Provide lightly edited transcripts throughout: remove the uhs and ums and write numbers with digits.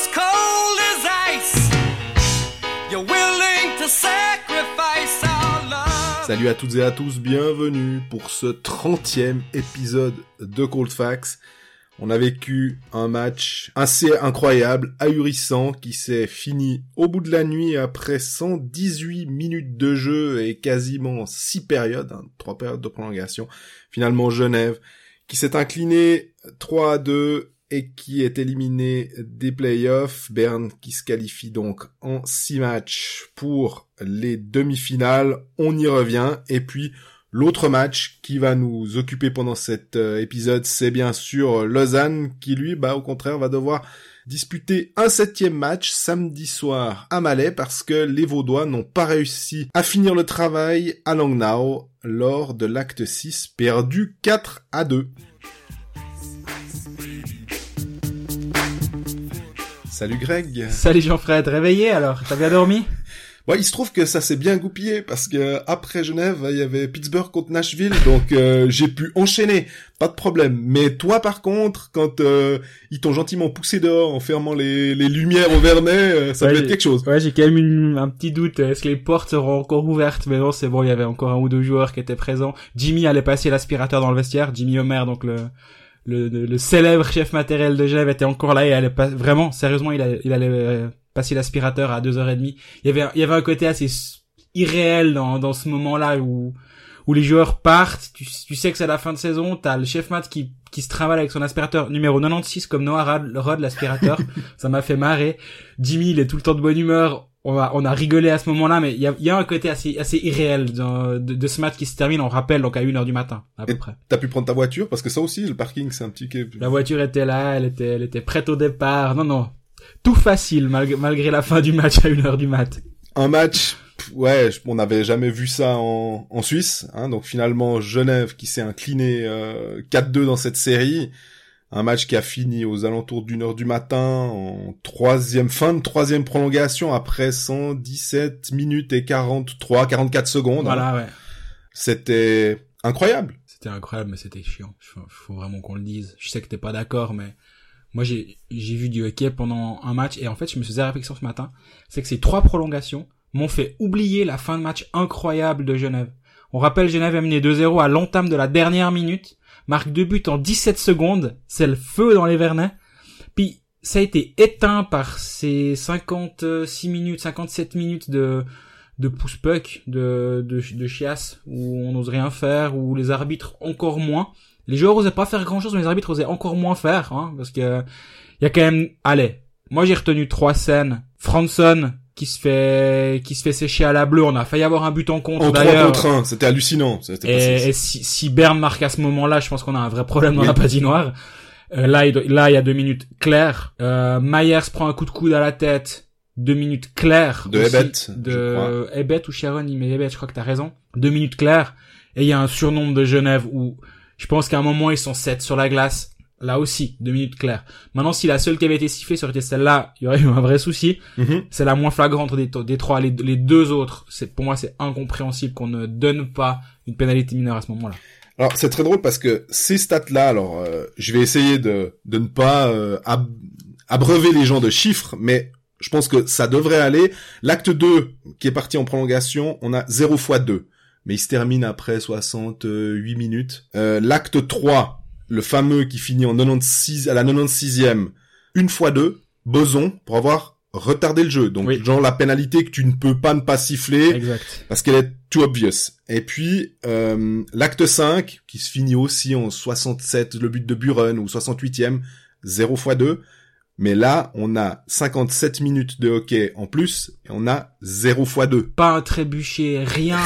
as cold as ice. You're willing to sacrifice our love. Salut à toutes et à tous, bienvenue pour ce 30e épisode de Cold Facts. On a vécu un match assez incroyable, ahurissant, qui s'est fini au bout de la nuit après 118 minutes de jeu et quasiment 6 périodes, 3 périodes de prolongation. Finalement, Genève, qui s'est incliné 3-2 et qui est éliminé des playoffs. Berne qui se qualifie donc en 6 matchs pour les demi-finales. On y revient et puis... L'autre match qui va nous occuper pendant cet épisode, c'est bien sûr Lausanne qui, lui, au contraire, va devoir disputer un 7e match samedi soir à Malais parce que les Vaudois n'ont pas réussi à finir le travail à Langnau lors de l'acte 6 perdu 4-2. Salut Greg. Salut Jean-Fred, réveillé alors, t'as bien dormi? Ouais, il se trouve que ça s'est bien goupillé parce que après Genève, il y avait Pittsburgh contre Nashville, donc j'ai pu enchaîner, pas de problème. Mais toi, par contre, quand ils t'ont gentiment poussé dehors en fermant les lumières au Vernet, ça devait être quelque chose. Ouais, j'ai quand même un petit doute. Est-ce que les portes seront encore ouvertes? Mais non, c'est bon, il y avait encore un ou deux joueurs qui étaient présents. Jimmy allait passer l'aspirateur dans le vestiaire. Jimmy Homer, donc le célèbre chef matériel de Genève, était encore là et allait pas vraiment, sérieusement, il allait passer l'aspirateur à 2h30. Il y avait un côté assez irréel dans ce moment-là où les joueurs partent, tu sais que c'est la fin de saison, t'as le chef mat qui se travaille avec son aspirateur numéro 96 comme Noah Rod, l'aspirateur. Ça m'a fait marrer. Jimmy, il est tout le temps de bonne humeur. On a rigolé à ce moment-là, mais il y a un côté assez irréel de ce match qui se termine, on rappelle, donc à 1h du matin, à peu près. T'as pu prendre ta voiture? Parce que ça aussi, le parking, c'est un petit... La voiture était là, elle était prête au départ. Non. Tout facile, malgré la fin du match à 1h du mat. Un match, on n'avait jamais vu ça en Suisse. Donc finalement, Genève qui s'est incliné 4-2 dans cette série. Un match qui a fini aux alentours d'1h du matin, en fin de troisième prolongation, après 117 minutes et 44 secondes. Voilà, ouais. C'était incroyable. C'était incroyable, mais c'était chiant. Faut vraiment qu'on le dise. Je sais que t'es pas d'accord, mais... Moi, j'ai vu du hockey pendant un match, et en fait, je me faisais la réflexion ce matin, c'est que ces 3 prolongations m'ont fait oublier la fin de match incroyable de Genève. On rappelle, Genève a mené 2-0 à l'entame de la dernière minute, marque 2 buts en 17 secondes, c'est le feu dans les Vernets, puis ça a été éteint par ces 57 minutes de pouce-puck, de chiasse, où on n'ose rien faire, où les arbitres encore moins. Les joueurs osaient pas faire grand chose, mais les arbitres osaient encore moins faire, parce que il y a quand même, moi j'ai retenu 3 scènes. Franzen, qui se fait sécher à la bleue, on a failli avoir un but en contre, d'ailleurs. 3-1, c'était hallucinant. Et si Berne marque à ce moment-là, je pense qu'on a un vrai problème dans la patinoire. Là, il y a 2 minutes claires. Maillard se prend un coup de coude à la tête. 2 minutes claires. De Hebet. De Hebet ou Sharon, mais Hebet, je crois que t'as raison. 2 minutes claires. Et il y a un surnombre de Genève où, je pense qu'à un moment, ils sont 7 sur la glace. Là aussi, 2 minutes claires. Maintenant, si la seule qui avait été sifflée serait été celle-là, il y aurait eu un vrai souci. Mm-hmm. C'est la moins flagrante des 3. Les 2 autres, pour moi, c'est incompréhensible qu'on ne donne pas une pénalité mineure à ce moment-là. Alors, c'est très drôle parce que ces stats-là, alors, je vais essayer de ne pas abreuver les gens de chiffres, mais je pense que ça devrait aller. L'acte 2, qui est parti en prolongation, on a 0x2. Mais il se termine après 68 minutes. L'acte 3, le fameux qui finit en 96, à la 96e, 1x2, boson, pour avoir retardé le jeu. Donc, genre la pénalité que tu ne peux pas ne pas siffler, exact, parce qu'elle est too obvious. Et puis, l'acte 5, qui se finit aussi en 67, le but de Buren, ou 68e, 0x2. Mais là, on a 57 minutes de hockey en plus, et on a 0x2. Pas un trébuchet, rien.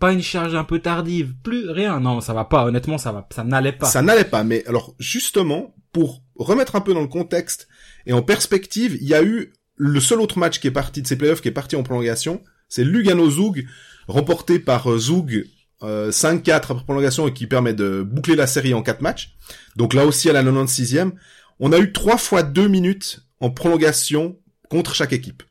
Pas une charge un peu tardive, plus rien. Non, ça va pas, honnêtement, ça n'allait pas. Ça n'allait pas, mais alors, justement, pour remettre un peu dans le contexte et en perspective, il y a eu le seul autre match qui est parti de ces playoffs, qui est parti en prolongation, c'est Lugano-Zoug, remporté par Zoug, 5-4 après prolongation, et qui permet de boucler la série en 4 matchs. Donc là aussi, à la 96e, on a eu 3x2 minutes en prolongation contre chaque équipe.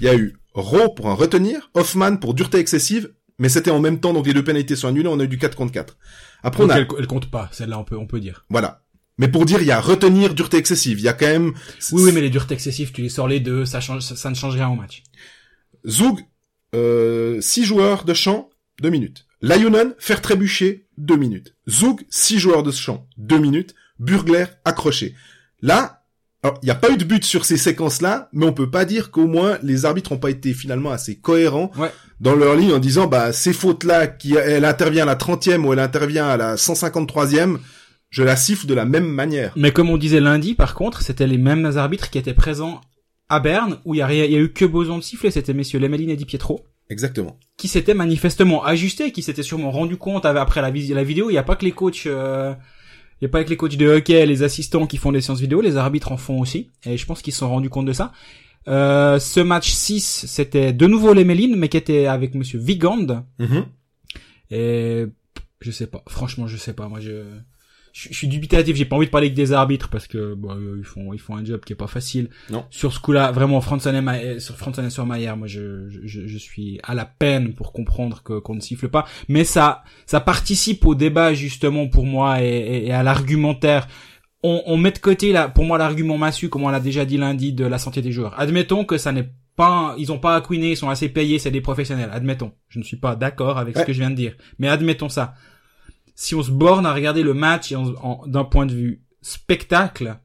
Il y a eu Rowe pour un retenir, Hoffman pour dureté excessive, mais c'était en même temps, donc les 2 pénalités sont annulées, on a eu du 4 contre 4. Après, donc on a... Elle compte pas, celle-là, on peut dire. Voilà. Mais pour dire, il y a retenir, dureté excessive. Il y a quand même... Oui, mais les duretés excessives, tu les sors les deux, ça ne change rien au match. Zoug, 6 joueurs de champ, 2 minutes. Lajunen, faire trébucher, 2 minutes. Zoug, 6 joueurs de champ, 2 minutes. Burgler, accroché. Là, alors, il n'y a pas eu de but sur ces séquences-là, mais on peut pas dire qu'au moins les arbitres n'ont pas été finalement assez cohérents dans leur ligne en disant, bah, ces fautes-là, elle intervient à la 30e ou elle intervient à la 153e, je la siffle de la même manière. Mais comme on disait lundi, par contre, c'était les mêmes arbitres qui étaient présents à Berne, où il y a eu que besoin de siffler, c'était messieurs Lemelin et Di Pietro. Exactement. Qui s'étaient manifestement ajustés, qui s'étaient sûrement rendu compte après la vidéo. Il n'y a pas que les coachs, de hockey, les assistants qui font des séances vidéo, les arbitres en font aussi. Et je pense qu'ils se sont rendus compte de ça. Ce match 6, c'était de nouveau Lemelin, mais qui était avec monsieur Vigand. Mm-hmm. Et je sais pas. Franchement, je sais pas. Moi, je suis dubitatif, j'ai pas envie de parler que des arbitres parce que bah ils font un job qui est pas facile. Non. Sur ce coup-là, vraiment Franzen et sur Maillard, moi je suis à la peine pour comprendre qu'on ne siffle pas, mais ça participe au débat justement pour moi et à l'argumentaire. On met de côté là pour moi l'argument massu comme on l'a déjà dit lundi de la santé des joueurs. Admettons que ça n'est pas ils ont pas à couiner, ils sont assez payés, c'est des professionnels, admettons. Je ne suis pas d'accord avec ce que je viens de dire, mais admettons ça. Si on se borne à regarder le match et d'un point de vue spectacle,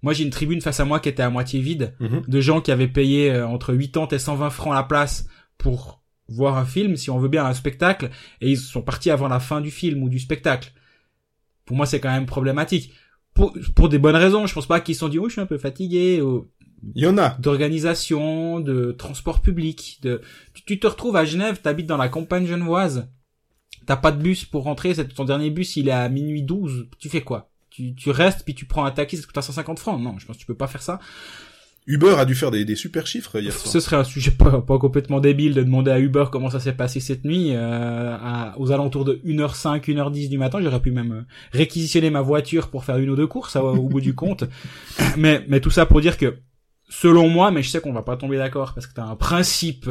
moi j'ai une tribune face à moi qui était à moitié vide, de gens qui avaient payé entre 80 et 120 francs la place pour voir un film, si on veut bien un spectacle, et ils sont partis avant la fin du film ou du spectacle. Pour moi c'est quand même problématique. Pour des bonnes raisons, je pense pas qu'ils se sont dit « Oh, je suis un peu fatigué oh. ». Il y en a. D'organisation, de transport public. Tu te retrouves à Genève, t'habites dans la campagne genevoise. T'as pas de bus pour rentrer, ton dernier bus, il est à minuit 12, tu fais quoi? Tu restes, puis tu prends un taxi, ça coûte 150 francs. Non, je pense que tu peux pas faire ça. Uber a dû faire des super chiffres hier soir. Ce serait un sujet pas complètement débile de demander à Uber comment ça s'est passé cette nuit, aux alentours de 1h05, 1h10 du matin, j'aurais pu même réquisitionner ma voiture pour faire une ou deux courses, au bout du compte. Mais tout ça pour dire que, selon moi, mais je sais qu'on va pas tomber d'accord, parce que t'as un principe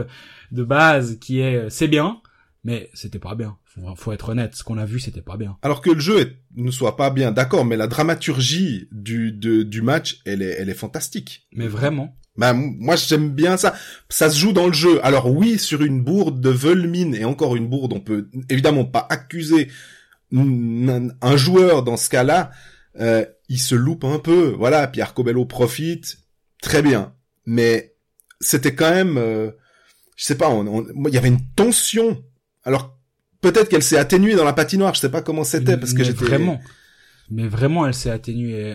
de base qui est, c'est bien, mais c'était pas bien. Faut être honnête, ce qu'on a vu, c'était pas bien. Alors que le jeu ne soit pas bien, d'accord, mais la dramaturgie du match, elle est fantastique. Mais vraiment. Bah, moi, j'aime bien ça. Ça se joue dans le jeu. Alors oui, sur une bourde de Volmin, et encore une bourde, on peut évidemment pas accuser un joueur dans ce cas-là, il se loupe un peu. Voilà, Pierre Cobello profite. Très bien. Mais c'était quand même, je sais pas, il y avait une tension. Alors, peut-être qu'elle s'est atténuée dans la patinoire, je sais pas comment c'était parce que j'étais vraiment, mais vraiment elle s'est atténuée.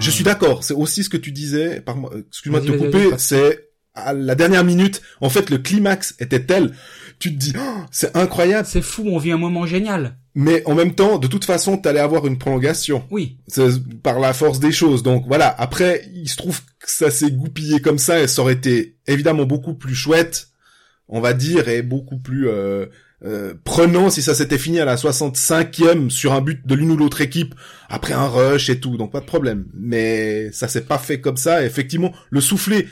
Je suis d'accord, c'est aussi ce que tu disais. Excuse-moi de te couper, c'est à la dernière minute. En fait, le climax était tel, tu te dis, oh, c'est incroyable, c'est fou, on vit un moment génial. Mais en même temps, de toute façon, t'allais avoir une prolongation. Oui. C'est par la force des choses. Donc voilà. Après, il se trouve que ça s'est goupillé comme ça et ça aurait été évidemment beaucoup plus chouette, on va dire, et beaucoup plus prenant si ça s'était fini à la 65e sur un but de l'une ou l'autre équipe après un rush et tout, donc pas de problème, mais ça s'est pas fait comme ça. Et effectivement, le soufflet,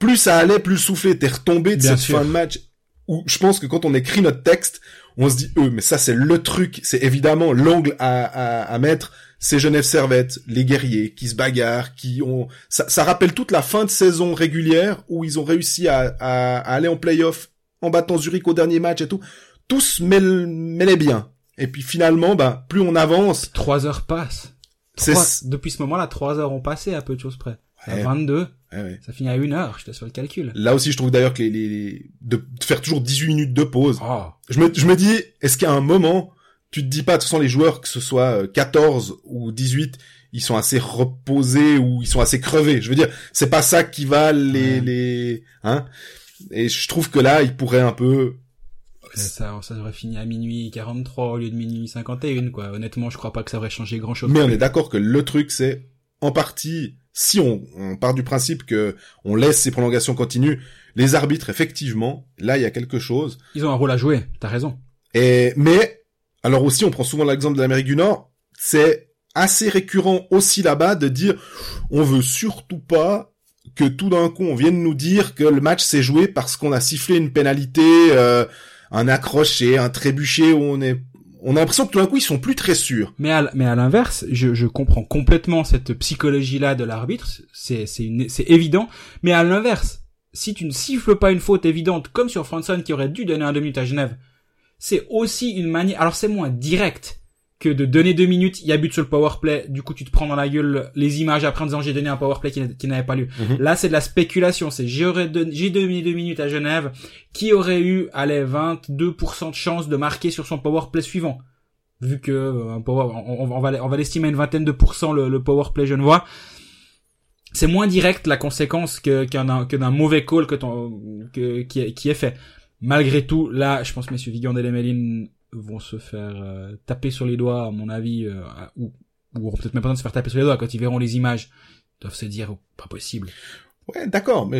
plus ça allait, plus le soufflet t'es retombé de bien cette sûr. Fin de match où je pense que quand on écrit notre texte on se dit mais ça c'est le truc, c'est évidemment l'angle à mettre, c'est Genève Servette, les guerriers qui se bagarrent, ça rappelle toute la fin de saison régulière où ils ont réussi à aller en play-off en battant Zurich au dernier match et tout. Tout se mêlait bien. Et puis finalement, bah, plus on avance... 3 heures passent. Depuis ce moment-là, 3 heures ont passé à peu de choses près. Ouais. À 22. Ouais, ouais. Ça finit à 1 heure, j'étais sur le calcul. Là aussi, je trouve d'ailleurs que de faire toujours 18 minutes de pause. Oh. Je me dis, est-ce qu'à un moment, tu te dis pas, de toute façon, les joueurs, que ce soit 14 ou 18, ils sont assez reposés ou ils sont assez crevés. Je veux dire, c'est pas ça qui va hein. Et je trouve que là, il pourrait un peu... Ça aurait fini à minuit 43 au lieu de minuit 51, quoi. Honnêtement, je crois pas que ça aurait changé grand chose. Mais on est d'accord que le truc, c'est, en partie, si on part du principe que on laisse ces prolongations continues, les arbitres, effectivement, là, il y a quelque chose. Ils ont un rôle à jouer, t'as raison. Mais, alors aussi, on prend souvent l'exemple de l'Amérique du Nord, c'est assez récurrent aussi là-bas de dire, on veut surtout pas que tout d'un coup on vienne nous dire que le match s'est joué parce qu'on a sifflé une pénalité, un accroché, un trébuché, où on est on a l'impression que tout d'un coup ils sont plus très sûrs. Mais à l'inverse, je comprends complètement cette psychologie-là de l'arbitre, c'est évident. Mais à l'inverse, si tu ne siffles pas une faute évidente, comme sur Franzen qui aurait dû donner un 2 minutes à Genève, c'est aussi une manière. Alors c'est moins direct que de donner 2 minutes, il y a but sur le powerplay, du coup tu te prends dans la gueule les images après en disant j'ai donné un powerplay qui n'avait pas lieu. Mm-hmm. Là c'est de la spéculation, c'est j'ai donné 2 minutes à Genève, qui aurait eu, allez, 22% de chance de marquer sur son powerplay suivant, vu que on va l'estimer à une vingtaine de pourcents le powerplay genevois. C'est moins direct la conséquence que d'un mauvais call qui est fait. Malgré tout, là, je pense messieurs Vigand et Lemelin vont se faire taper sur les doigts, à mon avis, ou peut-être même pas besoin de se faire taper sur les doigts, quand ils verront les images, ils doivent se dire, oh, pas possible. Ouais, d'accord, mais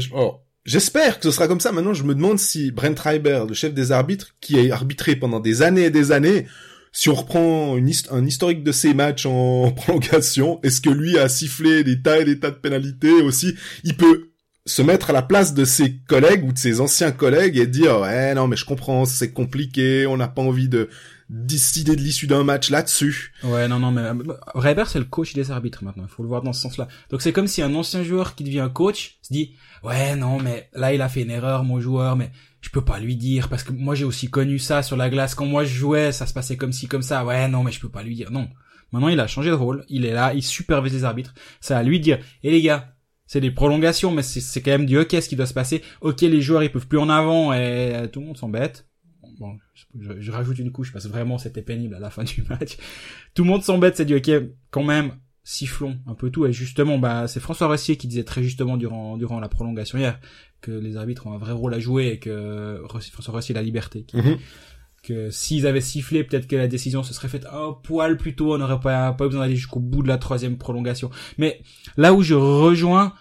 j'espère que ce sera comme ça. Maintenant, je me demande si Brent Reiber, le chef des arbitres, qui a arbitré pendant des années et des années, si on reprend un historique de ces matchs en prolongation, est-ce que lui a sifflé des tas de pénalités aussi? Il peut se mettre à la place de ses collègues ou de ses anciens collègues et dire « Ouais, non, mais je comprends, c'est compliqué, on n'a pas envie de décider de l'issue d'un match là-dessus. » Ouais, non, mais Reiber, c'est le coach des arbitres maintenant, il faut le voir dans ce sens-là. Donc c'est comme si un ancien joueur qui devient coach se dit « Ouais, non, mais là, il a fait une erreur, mon joueur, mais... » je peux pas lui dire, parce que moi j'ai aussi connu ça sur la glace, quand moi je jouais, ça se passait comme ci, comme ça, ouais, non, mais je peux pas lui dire, non. Maintenant il a changé de rôle, il est là, il supervise les arbitres, c'est à lui de dire, et les gars, c'est des prolongations, mais c'est quand même du hockey ce qui doit se passer, ok, les joueurs ils peuvent plus en avant, et tout le monde s'embête, bon, je rajoute une couche, parce que vraiment c'était pénible à la fin du match, tout le monde s'embête, c'est du hockey, quand même, sifflons un peu tout, et justement, c'est François Rossier qui disait très justement durant la prolongation hier, que les arbitres ont un vrai rôle à jouer et que François Rossier a la liberté. Que s'ils avaient sifflé, peut-être que la décision se serait faite un poil plus tôt, on n'aurait pas besoin d'aller jusqu'au bout de la troisième prolongation. Mais là où je rejoins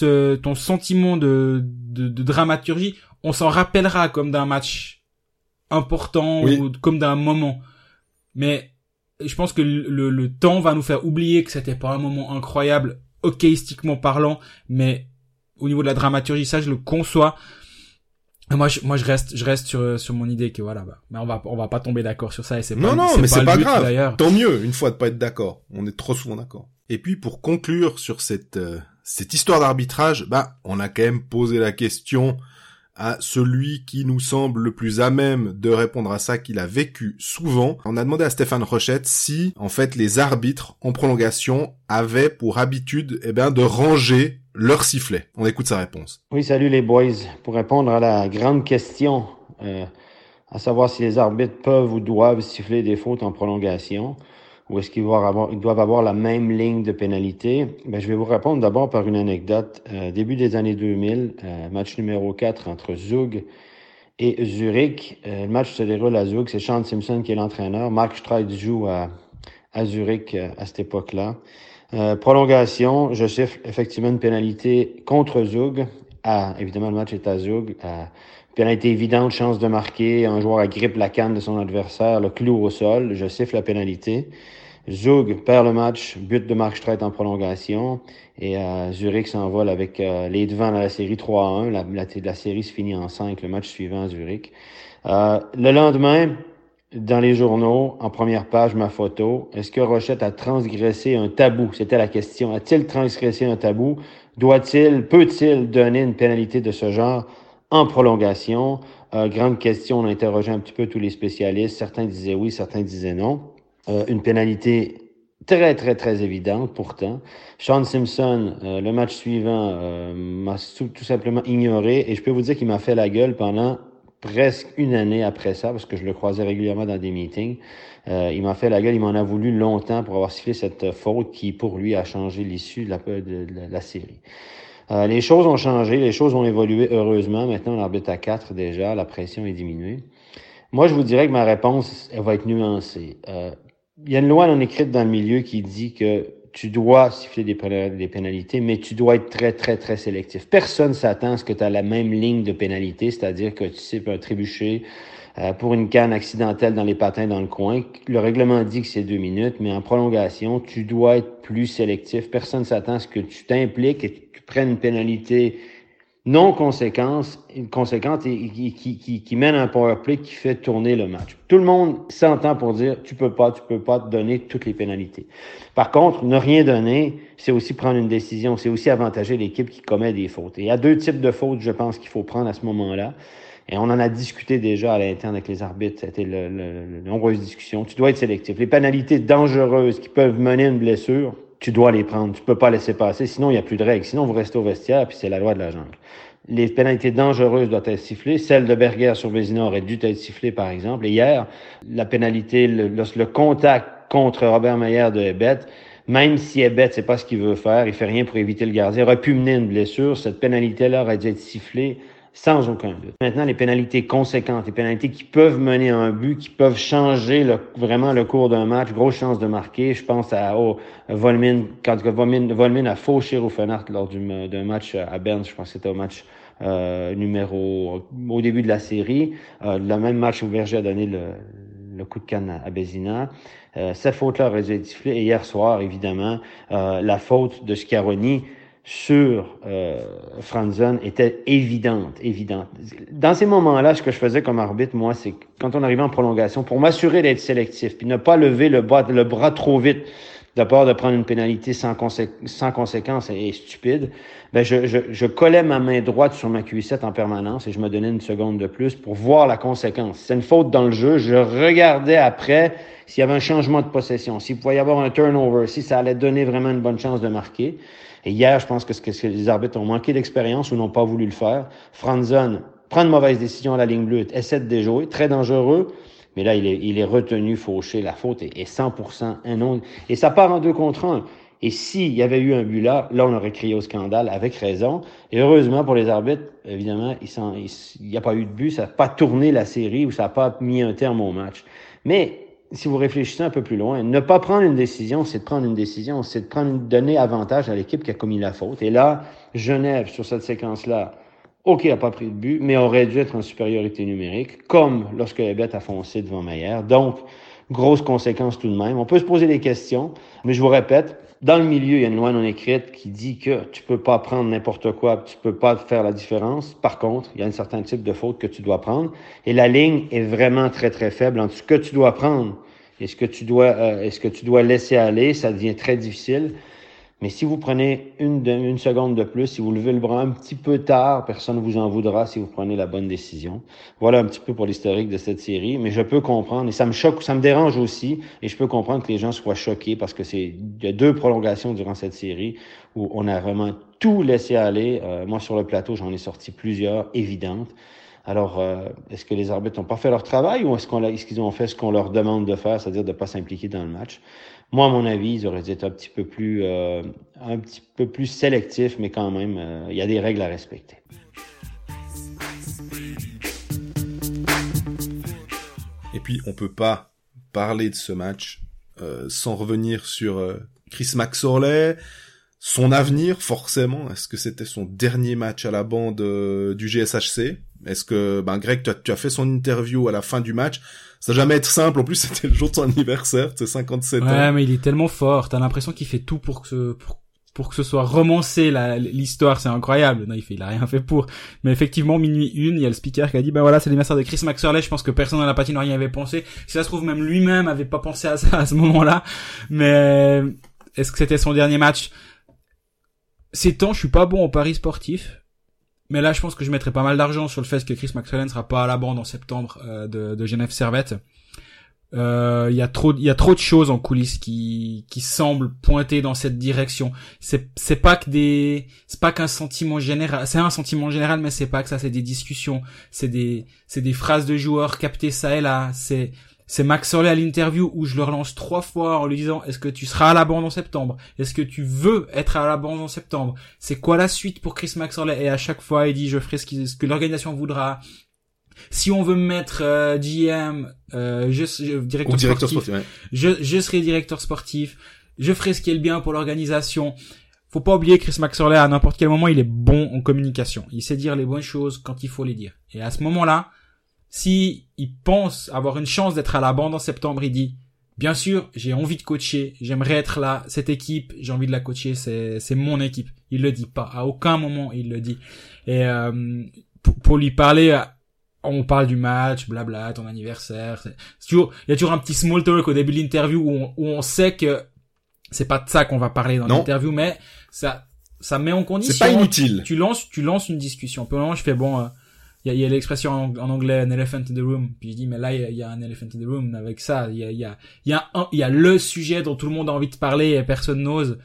ton sentiment de dramaturgie, on s'en rappellera comme d'un match important, oui, ou comme d'un moment. Mais je pense que le temps va nous faire oublier que c'était pas un moment incroyable, hockeystiquement parlant, mais au niveau de la dramaturgie, ça je le conçois. Et moi je reste sur mon idée que voilà, mais on va pas tomber d'accord sur ça, et c'est pas grave d'ailleurs. Tant mieux une fois de pas être d'accord, on est trop souvent d'accord. Et puis pour conclure sur cette histoire d'arbitrage, on a quand même posé la question à celui qui nous semble le plus à même de répondre à ça, qu'il a vécu souvent. On a demandé à Stéphane Rochette si, en fait, les arbitres en prolongation avaient pour habitude, de ranger leur sifflet. On écoute sa réponse. Oui, salut les boys. Pour répondre à la grande question, à savoir si les arbitres peuvent ou doivent siffler des fautes en prolongation, ou est-ce qu'ils doivent avoir la même ligne de pénalité, je vais vous répondre d'abord par une anecdote. Début des années 2000, match numéro 4 entre Zoug et Zurich. Le match se déroule à Zoug, c'est Sean Simpson qui est l'entraîneur. Mark Stride joue à Zurich à cette époque-là. Prolongation, je siffle effectivement une pénalité contre Zoug. Évidemment, le match est à Zoug. Pénalité évidente, chance de marquer. Un joueur agrippe la canne de son adversaire, le cloue au sol. Je siffle la pénalité. Zoug perd le match, but de Mark Streit en prolongation. Et Zurich s'envole avec les devants dans la série 3-1. La série se finit en 5, le match suivant à Zurich. Le lendemain, dans les journaux, en première page, ma photo. Est-ce que Rochette a transgressé un tabou? C'était la question. A-t-il transgressé un tabou? Peut-il donner une pénalité de ce genre en prolongation? Grande question, on a interrogé un petit peu tous les spécialistes. Certains disaient oui, certains disaient non. Une pénalité très, très, très évidente pourtant. Sean Simpson, le match suivant, m'a tout simplement ignoré. Et je peux vous dire qu'il m'a fait la gueule pendant presque une année après ça, parce que je le croisais régulièrement dans des meetings. Il m'a fait la gueule, il m'en a voulu longtemps pour avoir sifflé cette faute qui, pour lui, a changé l'issue de la série. Les choses ont changé, les choses ont évolué heureusement. Maintenant, on arbitre à 4 déjà, la pression est diminuée. Moi, je vous dirais que ma réponse, elle va être nuancée. Il y a une loi non écrite dans le milieu qui dit que tu dois siffler des pénalités, mais tu dois être très, très, très sélectif. Personne s'attend à ce que tu as la même ligne de pénalité, c'est-à-dire que tu siffles un trébuchet pour une canne accidentelle dans les patins dans le coin. Le règlement dit que c'est 2 minutes, mais en prolongation, tu dois être plus sélectif. Personne s'attend à ce que tu t'impliques et que tu prennes une pénalité non conséquente qui mène un power play qui fait tourner le match. Tout le monde s'entend pour dire tu peux pas te donner toutes les pénalités. Par contre, ne rien donner, c'est aussi prendre une décision, c'est aussi avantager l'équipe qui commet des fautes. Et il y a deux types de fautes, je pense, qu'il faut prendre à ce moment-là. Et on en a discuté déjà à l'interne avec les arbitres, ça a été de nombreuses discussions. Tu dois être sélectif. Les pénalités dangereuses qui peuvent mener à une blessure, tu dois les prendre, tu peux pas laisser passer, sinon il n'y a plus de règles, sinon vous restez au vestiaire, puis c'est la loi de la jungle. Les pénalités dangereuses doivent être sifflées, celle de Berger sur Bezina aurait dû être sifflée par exemple, et hier, la pénalité, le contact contre Robert Meyer de Hébet, même si Hébet, c'est pas ce qu'il veut faire, il fait rien pour éviter le gardien, aurait pu mener une blessure, cette pénalité-là aurait dû être sifflée, sans aucun doute. Maintenant, les pénalités conséquentes, les pénalités qui peuvent mener à un but, qui peuvent changer vraiment le cours d'un match, grosse chance de marquer. Je pense à Volmin, quand Volmin a fauché Rufenart lors d'un match à Berne, je pense que c'était au match au début de la série, le même match où Berger a donné le coup de canne à Bezina. Cette faute-là aurait dû être sifflée. Et hier soir, évidemment, la faute de Scaroni sur Franzen était évidente. Dans ces moments-là, ce que je faisais comme arbitre, moi, c'est quand on arrivait en prolongation, pour m'assurer d'être sélectif, puis ne pas lever le bras trop vite, de peur de prendre une pénalité sans conséquence et stupide, ben je collais ma main droite sur ma cuissette en permanence et je me donnais une seconde de plus pour voir la conséquence. C'est une faute dans le jeu, je regardais après s'il y avait un changement de possession, s'il pouvait y avoir un turnover, si ça allait donner vraiment une bonne chance de marquer. Et hier, je pense que les arbitres ont manqué d'expérience ou n'ont pas voulu le faire. Franzen prend une mauvaise décision à la ligne bleue, essaie de déjouer, très dangereux. Mais là, il est retenu, fauché, la faute est 100% un. Et ça part en 2-1. Et s'il y avait eu un but là, on aurait crié au scandale, avec raison. Et heureusement pour les arbitres, évidemment, il n'y a pas eu de but, ça n'a pas tourné la série ou ça n'a pas mis un terme au match. Mais si vous réfléchissez un peu plus loin, ne pas prendre une décision, c'est de prendre une décision, c'est de donner avantage à l'équipe qui a commis la faute. Et là, Genève, sur cette séquence-là, OK, n'a pas pris de but, mais aurait dû être en supériorité numérique, comme lorsque Hébet a foncé devant Meyer. Donc, grosse conséquence tout de même. On peut se poser des questions, mais je vous répète, dans le milieu, il y a une loi non écrite qui dit que tu peux pas prendre n'importe quoi, tu peux pas faire la différence. Par contre, il y a un certain type de faute que tu dois prendre. Et la ligne est vraiment très, très faible entre ce que tu dois prendre et ce que tu dois laisser aller. Ça devient très difficile. Mais si vous prenez une seconde de plus, si vous levez le bras un petit peu tard, personne ne vous en voudra si vous prenez la bonne décision. Voilà un petit peu pour l'historique de cette série, mais je peux comprendre, et ça me choque, ça me dérange aussi, et je peux comprendre que les gens soient choqués parce que il y a deux prolongations durant cette série où on a vraiment tout laissé aller. Moi, sur le plateau, j'en ai sorti plusieurs évidentes. Alors, est-ce que les arbitres n'ont pas fait leur travail ou est-ce qu'ils ont fait ce qu'on leur demande de faire, c'est-à-dire de ne pas s'impliquer dans le match? Moi, à mon avis, ils auraient dû être un petit peu plus sélectifs, mais quand même, il y a des règles à respecter. Et puis, on peut pas parler de ce match sans revenir sur Chris McSorley, son avenir, forcément. Est-ce que c'était son dernier match à la bande du GSHC? Est-ce que, Greg, tu as fait son interview à la fin du match. Ça va jamais être simple. En plus, c'était le jour de son anniversaire, c'est 57 ans. Ouais, mais il est tellement fort. T'as l'impression qu'il fait tout pour que ce soit romancé, l'histoire. C'est incroyable. Non, il a rien fait pour. Mais effectivement, 00h01, il y a le speaker qui a dit, voilà, c'est l'anniversaire de Chris McSorley. Je pense que personne à la patinoire n'y avait pensé. Si ça se trouve, même lui-même avait pas pensé à ça à ce moment-là. Mais, est-ce que c'était son dernier match? Ces temps, je suis pas bon en paris sportif. Mais là, je pense que je mettrais pas mal d'argent sur le fait que Chris McSorley ne sera pas à la bande en septembre de Genève Servette. Il y a trop de choses en coulisses qui semblent pointer dans cette direction. C'est pas qu'un sentiment général. C'est un sentiment général, mais c'est pas que ça. C'est des discussions, c'est des phrases de joueurs captées ça et là. C'est McSorley à l'interview où je le relance 3 fois en lui disant « Est-ce que tu seras à la bande en septembre ? Est-ce que tu veux être à la bande en septembre ? C'est quoi la suite pour Chris McSorley ?» Et à chaque fois, il dit « Je ferai ce que l'organisation voudra. Si on veut me mettre GM, directeur sportif. Ouais. Je serai directeur sportif. Je ferai ce qui est le bien pour l'organisation. » Faut pas oublier Chris McSorley, à n'importe quel moment, il est bon en communication. Il sait dire les bonnes choses quand il faut les dire. Et à ce moment-là, si il pense avoir une chance d'être à la bande en septembre, il dit Bien sûr, j'ai envie de coacher, j'aimerais être là, cette équipe, j'ai envie de la coacher, c'est mon équipe. Il le dit pas, à aucun moment il le dit. Et pour lui parler, on parle du match, blabla, ton anniversaire. C'est toujours, il y a toujours un petit small talk au début de l'interview où on sait que c'est pas de ça qu'on va parler dans l'interview, mais ça met en condition. C'est pas inutile. Tu lances une discussion. Puis moment, je fais bon. Il y a l'expression en anglais, an elephant in the room. Puis je dis, mais là, il y a un elephant in the room avec ça. Il y a le sujet dont tout le monde a envie de parler et personne n'ose.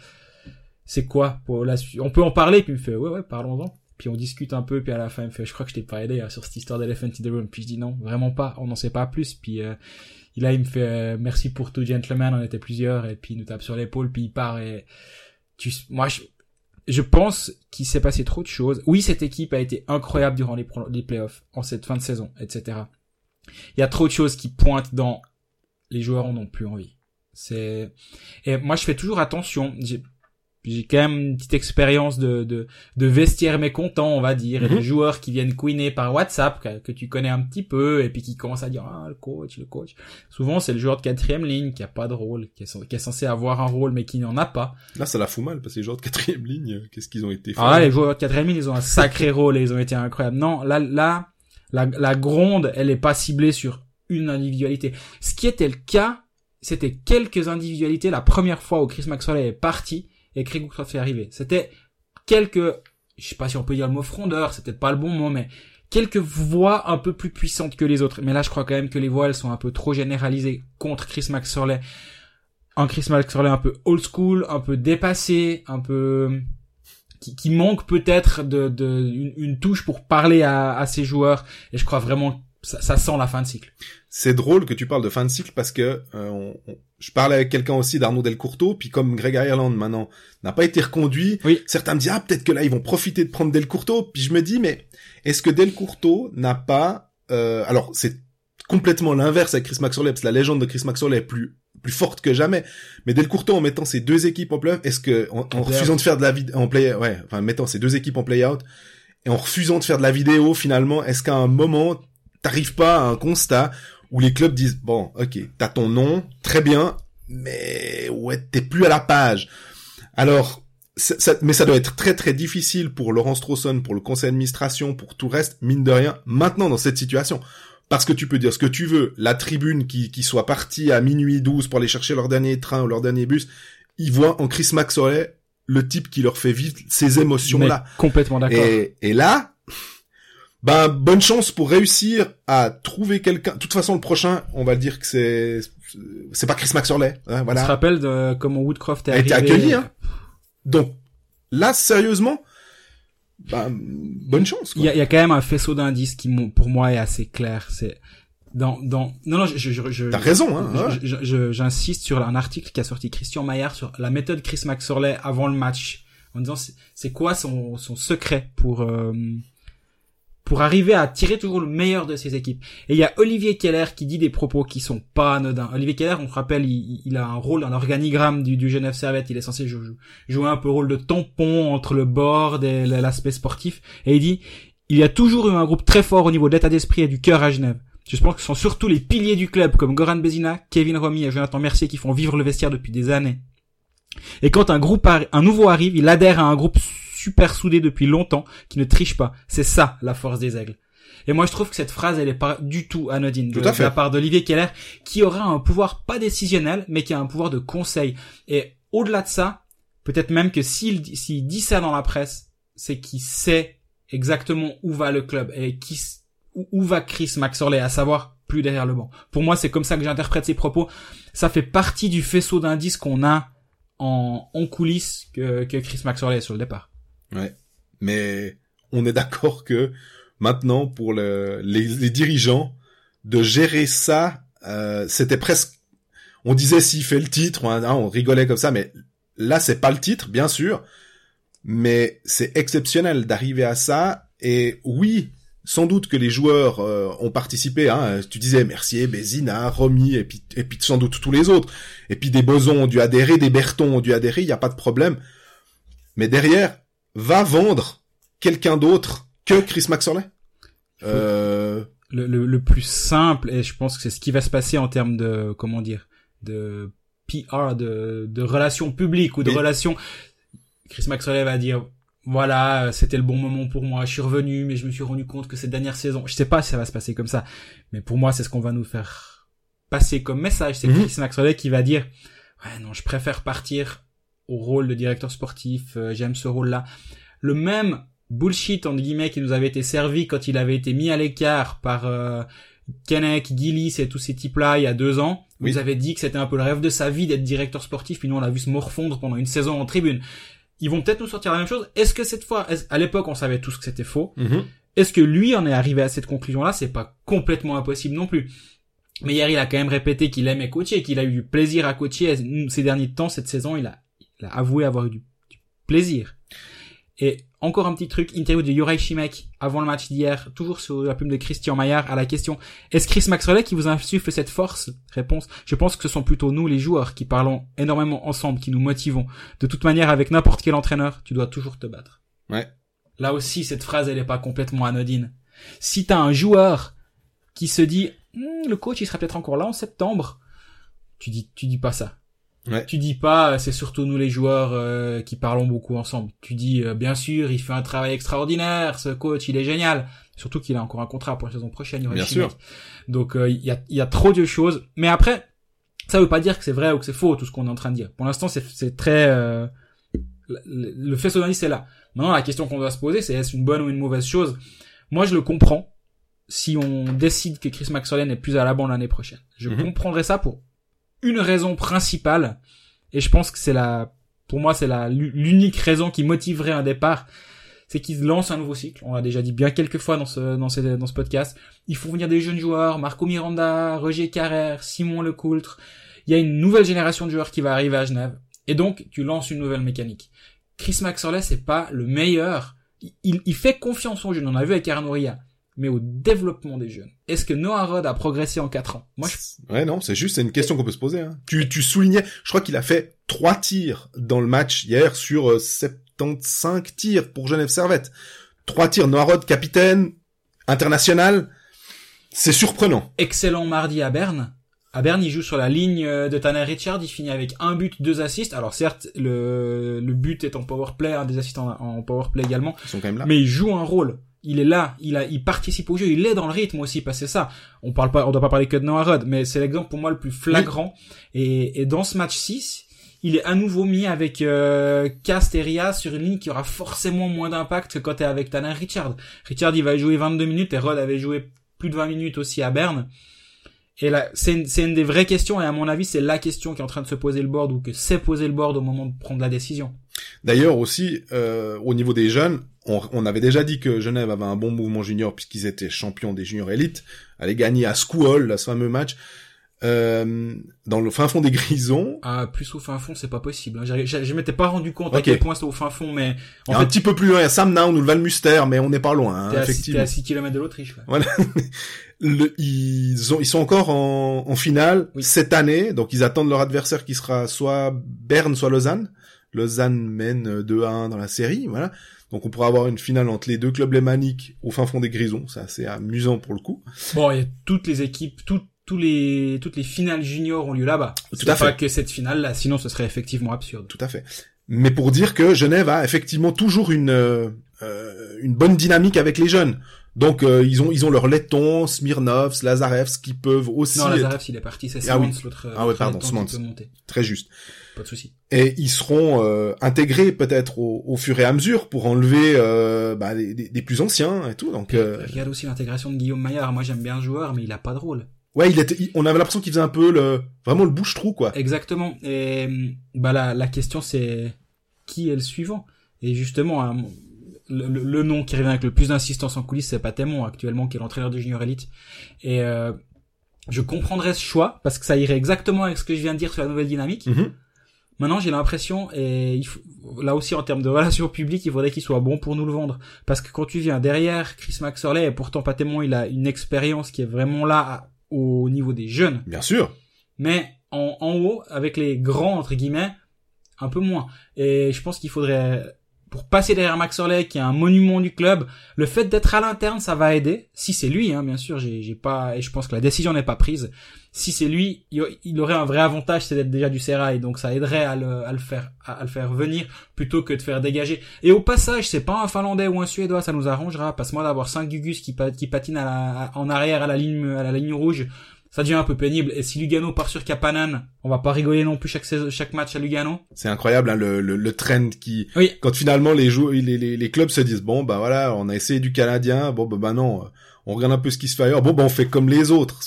C'est quoi? On peut en parler. Puis il me fait, ouais, parlons-en. Puis on discute un peu. Puis à la fin, il me fait, je crois que je t'ai pas aidé sur cette histoire d'elephant in the room. Puis je dis, non, vraiment pas. On n'en sait pas plus. Puis là, il me fait, merci pour tout, gentleman. On était plusieurs. Et puis il nous tape sur l'épaule. Puis il part. Et Je pense qu'il s'est passé trop de choses. Oui, cette équipe a été incroyable durant les playoffs, en cette fin de saison, etc. Il y a trop de choses qui pointent dans les joueurs en ont plus envie. Et moi, je fais toujours attention. J'ai quand même une petite expérience de vestiaire mécontent, on va dire, et de joueurs qui viennent couiner par WhatsApp, que tu connais un petit peu, et puis qui commencent à dire, le coach. Souvent, c'est le joueur de quatrième ligne qui a pas de rôle, qui est censé avoir un rôle, mais qui n'en a pas. Là, ça la fout mal, parce que les joueurs de quatrième ligne, qu'est-ce qu'ils ont été? Ah, les joueurs de quatrième ligne, ils ont un sacré rôle, et ils ont été incroyables. Non, là, la gronde, elle est pas ciblée sur une individualité. Ce qui était le cas, c'était quelques individualités la première fois où Chris McSorley est parti, et Craig Cook fait arriver. C'était je sais pas si on peut dire le mot frondeur, c'est peut-être pas le bon mot, mais quelques voix un peu plus puissantes que les autres. Mais là, je crois quand même que les voix, elles sont un peu trop généralisées contre Chris McSorley. Un Chris McSorley un peu old school, un peu dépassé, un peu, qui manque peut-être une touche pour parler à ses joueurs. Et je crois vraiment, ça sent la fin de cycle. C'est drôle que tu parles de fin de cycle parce que, je parlais avec quelqu'un aussi d'Arnaud Del Curto, puis comme Greg Ireland maintenant n'a pas été reconduit, oui. Certains me disent peut-être que là ils vont profiter de prendre Del Curto, puis je me dis mais est-ce que Del Curto n'a pas alors c'est complètement l'inverse avec Chris McSorley parce que la légende de Chris McSorley est plus forte que jamais, mais Del Curto en mettant ces deux équipes en play-out, est-ce que en refusant de faire de la en play mettant ces deux équipes en play-out et en refusant de faire de la vidéo finalement, est-ce qu'à un moment t'arrives pas à un constat où les clubs disent, bon, ok, t'as ton nom, très bien, mais ouais, t'es plus à la page. Alors, mais ça doit être très très difficile pour Laurent Straussen, pour le conseil d'administration, pour tout le reste, mine de rien, maintenant dans cette situation. Parce que tu peux dire ce que tu veux, la tribune qui soit partie à minuit 12 pour aller chercher leur dernier train ou leur dernier bus, ils voient en Chris McSorley le type qui leur fait vivre ces émotions-là. Mais complètement d'accord. Et là... Ben, bonne chance pour réussir à trouver quelqu'un. De toute façon, le prochain, on va le dire que c'est pas Chris McSorley, hein, voilà. On se rappelle de comment Woodcroft est arrivé. A été accueilli, hein. Donc, là, sérieusement, ben, bonne chance, quoi. Il y a quand même un faisceau d'indices qui, pour moi, est assez clair. C'est, non, t'as raison, hein. J'insiste sur un article qu'a sorti Christian Maillard sur la méthode Chris McSorley avant le match. En disant, c'est quoi son secret pour arriver à tirer toujours le meilleur de ses équipes. Et il y a Olivier Keller qui dit des propos qui sont pas anodins. Olivier Keller, on se rappelle, il a un rôle dans l'organigramme du Genève Servette. Il est censé jouer un peu rôle de tampon entre le board et l'aspect sportif. Et il dit, il y a toujours eu un groupe très fort au niveau de l'état d'esprit et du cœur à Genève. Je pense que ce sont surtout les piliers du club, comme Goran Bezina, Kevin Romy et Jonathan Mercier, qui font vivre le vestiaire depuis des années. Et quand un nouveau arrive, il adhère à un groupe super soudé depuis longtemps, qui ne triche pas. C'est ça, la force des Aigles. Et moi, je trouve que cette phrase, elle est pas du tout anodine de la part d'Olivier Keller, qui aura un pouvoir pas décisionnel, mais qui a un pouvoir de conseil. Et au-delà de ça, peut-être même que s'il dit ça dans la presse, c'est qu'il sait exactement où va le club et où va Chris McSorley, à savoir plus derrière le banc. Pour moi, c'est comme ça que j'interprète ses propos. Ça fait partie du faisceau d'indices qu'on a en coulisses que Chris McSorley est sur le départ. Ouais, mais on est d'accord que maintenant pour les dirigeants de gérer ça, c'était presque, on disait s'il fait le titre, on rigolait comme ça, mais là c'est pas le titre bien sûr, mais c'est exceptionnel d'arriver à ça. Et oui, sans doute que les joueurs ont participé, hein, tu disais Mercier, Bézina, Romy et puis sans doute tous les autres, et puis des Bosons ont dû adhérer, des Bertons ont dû adhérer, il y a pas de problème, mais derrière va vendre quelqu'un d'autre que Chris McSorley. Le plus simple, et je pense que c'est ce qui va se passer en termes de, comment dire, de PR, de relations publiques ou de relations... Chris McSorley va dire, voilà, c'était le bon moment pour moi, je suis revenu, mais je me suis rendu compte que cette dernière saison, je sais pas si ça va se passer comme ça, mais pour moi, c'est ce qu'on va nous faire passer comme message. C'est Chris McSorley qui va dire, ouais, non, je préfère partir au rôle de directeur sportif, j'aime ce rôle-là. Le même bullshit, entre guillemets, qui nous avait été servi quand il avait été mis à l'écart par Kenneck, Gillis et tous ces types-là il y a 2 ans. Oui. Ils nous avaient dit que c'était un peu le rêve de sa vie d'être directeur sportif, puis nous, on l'a vu se morfondre pendant une saison en tribune. Ils vont peut-être nous sortir la même chose. Est-ce que cette fois, à l'époque, on savait tous que c'était faux. Est-ce que lui en est arrivé à cette conclusion-là? C'est pas complètement impossible non plus. Mais hier, il a quand même répété qu'il aimait coacher, qu'il a eu du plaisir à coacher. Ces derniers temps, cette saison, il a avoué avoir eu du plaisir. Et encore un petit truc, interview de Juraj Šimek avant le match d'hier, toujours sur la plume de Christian Maillard, à la question « Est-ce Chris McSorley qui vous insuffle cette force ?» Réponse « Je pense que ce sont plutôt nous, les joueurs, qui parlons énormément ensemble, qui nous motivons. De toute manière, avec n'importe quel entraîneur, tu dois toujours te battre. » Ouais. Là aussi, cette phrase, elle est pas complètement anodine. Si t'as un joueur qui se dit « Le coach, il sera peut-être encore là en septembre. » tu dis pas ça. Ouais. Tu dis pas, c'est surtout nous les joueurs qui parlons beaucoup ensemble. Tu dis, bien sûr, il fait un travail extraordinaire, ce coach, il est génial. Surtout qu'il a encore un contrat pour la saison prochaine. Bien sûr. Donc, il y a trop de choses. Mais après, ça veut pas dire que c'est vrai ou que c'est faux, tout ce qu'on est en train de dire. Pour l'instant, c'est très... le faisceau d'indice est là. Maintenant, la question qu'on doit se poser, c'est est-ce une bonne ou une mauvaise chose? Moi, je le comprends si on décide que Chris McSorley n'est plus à la bande l'année prochaine. Je comprendrais ça pour... une raison principale, et je pense que pour moi, c'est l'unique raison qui motiverait un départ, c'est qu'ils lancent un nouveau cycle. On l'a déjà dit bien quelques fois dans ce podcast. Il faut venir des jeunes joueurs, Marco Miranda, Roger Carrère, Simon Lecoultre. Il y a une nouvelle génération de joueurs qui va arriver à Genève. Et donc, tu lances une nouvelle mécanique. Chris McSorley, c'est pas le meilleur. Il fait confiance aux jeunes. On a vu avec Arnaud Ria. Mais au développement des jeunes. Est-ce que Noah Rod a progressé en 4 ans? Moi, ouais, non, c'est une question qu'on peut se poser, hein. Tu soulignais, je crois qu'il a fait 3 tirs dans le match hier sur 75 tirs pour Genève Servette. 3 tirs, Noah Rod, capitaine, international. C'est surprenant. Excellent mardi à Berne. À Berne, il joue sur la ligne de Tanner Richard. Il finit avec 1 but, 2 assists. Alors certes, le but est en powerplay, hein, des assists en powerplay également. Ils sont quand même là. Mais il joue un rôle. Il est là, il participe au jeu, il est dans le rythme aussi, parce que c'est ça. On doit pas parler que de Noah Rod, mais c'est l'exemple pour moi le plus flagrant. Oui. Et dans ce match 6, il est à nouveau mis avec, Casteria sur une ligne qui aura forcément moins d'impact que quand t'es avec Tanner Richard. Richard, il va jouer 22 minutes et Rod avait joué plus de 20 minutes aussi à Berne. Et là, c'est une des vraies questions, et à mon avis, c'est la question qui est en train de se poser le board, ou que s'est posé le board au moment de prendre la décision. D'ailleurs aussi, au niveau des jeunes, on avait déjà dit que Genève avait un bon mouvement junior puisqu'ils étaient champions des juniors élites, allaient gagner à Scuol, ce fameux match, dans le fin fond des Grisons. Ah, plus au fin fond, c'est pas possible. Je m'étais pas rendu compte à quel point c'est au fin fond, mais... En fait, un petit peu plus loin, Samnaun ou le Valmuster, mais on n'est pas loin, hein, effectivement. T'es à 6 km de l'Autriche, là. Voilà. Ils sont encore en finale cette année, donc ils attendent leur adversaire qui sera soit Berne, soit Lausanne. Lausanne mène 2-1 dans la série, voilà. Donc on pourra avoir une finale entre les deux clubs lémaniques au fin fond des Grisons, ça c'est amusant pour le coup. Bon, il y a toutes les équipes, toutes les finales juniors ont lieu là-bas. Tout à fait. Pas que cette finale là, sinon ce serait effectivement absurde. Tout à fait. Mais pour dire que Genève a effectivement toujours une bonne dynamique avec les jeunes. Donc ils ont leurs Lettons, Smirnov, Lazarevs qui peuvent aussi... Non, Lazarevs il est parti, c'est Smans, l'autre. Ah ouais, pardon, Smans. Très juste. Pas de souci. Et ils seront intégrés peut-être au fur et à mesure pour enlever des plus anciens et tout. Donc regarde aussi l'intégration de Guillaume Maillard. Moi j'aime bien le joueur, mais il a pas de rôle. Ouais, on avait l'impression qu'il faisait un peu vraiment le bouche-trou quoi. Exactement. Et bah la question c'est qui est le suivant. Et justement le nom qui revient avec le plus d'insistance en coulisses, c'est Patemon actuellement, qui est l'entraîneur de Junior Elite. Et je comprendrais ce choix, parce que ça irait exactement avec ce que je viens de dire sur la nouvelle dynamique. Maintenant, j'ai l'impression, et là aussi en termes de relations publiques, il faudrait qu'il soit bon pour nous le vendre. Parce que quand tu viens derrière Chris McSorley, et pourtant Patemon, il a une expérience qui est vraiment là au niveau des jeunes. Bien sûr. Mais en haut, avec les grands, entre guillemets, un peu moins. Et je pense qu'il faudrait... pour passer derrière McSorley, qui est un monument du club. Le fait d'être à l'interne, ça va aider. Si c'est lui, hein, bien sûr, j'ai pas, et je pense que la décision n'est pas prise. Si c'est lui, il aurait un vrai avantage, c'est d'être déjà du Sérail, donc ça aiderait à le faire venir plutôt que de faire dégager. Et au passage, c'est pas un Finlandais ou un Suédois, ça nous arrangera. Parce que moi, d'avoir 5 Gugus qui patinent en arrière à la ligne rouge, ça devient un peu pénible. Et si Lugano part sur Kapanen, on va pas rigoler non plus chaque match à Lugano. C'est incroyable, hein, le trend qui, oui. Quand finalement les clubs se disent, bon, bah voilà, on a essayé du Canadien, bon, bah non, on regarde un peu ce qui se fait ailleurs, bon, bah on fait comme les autres.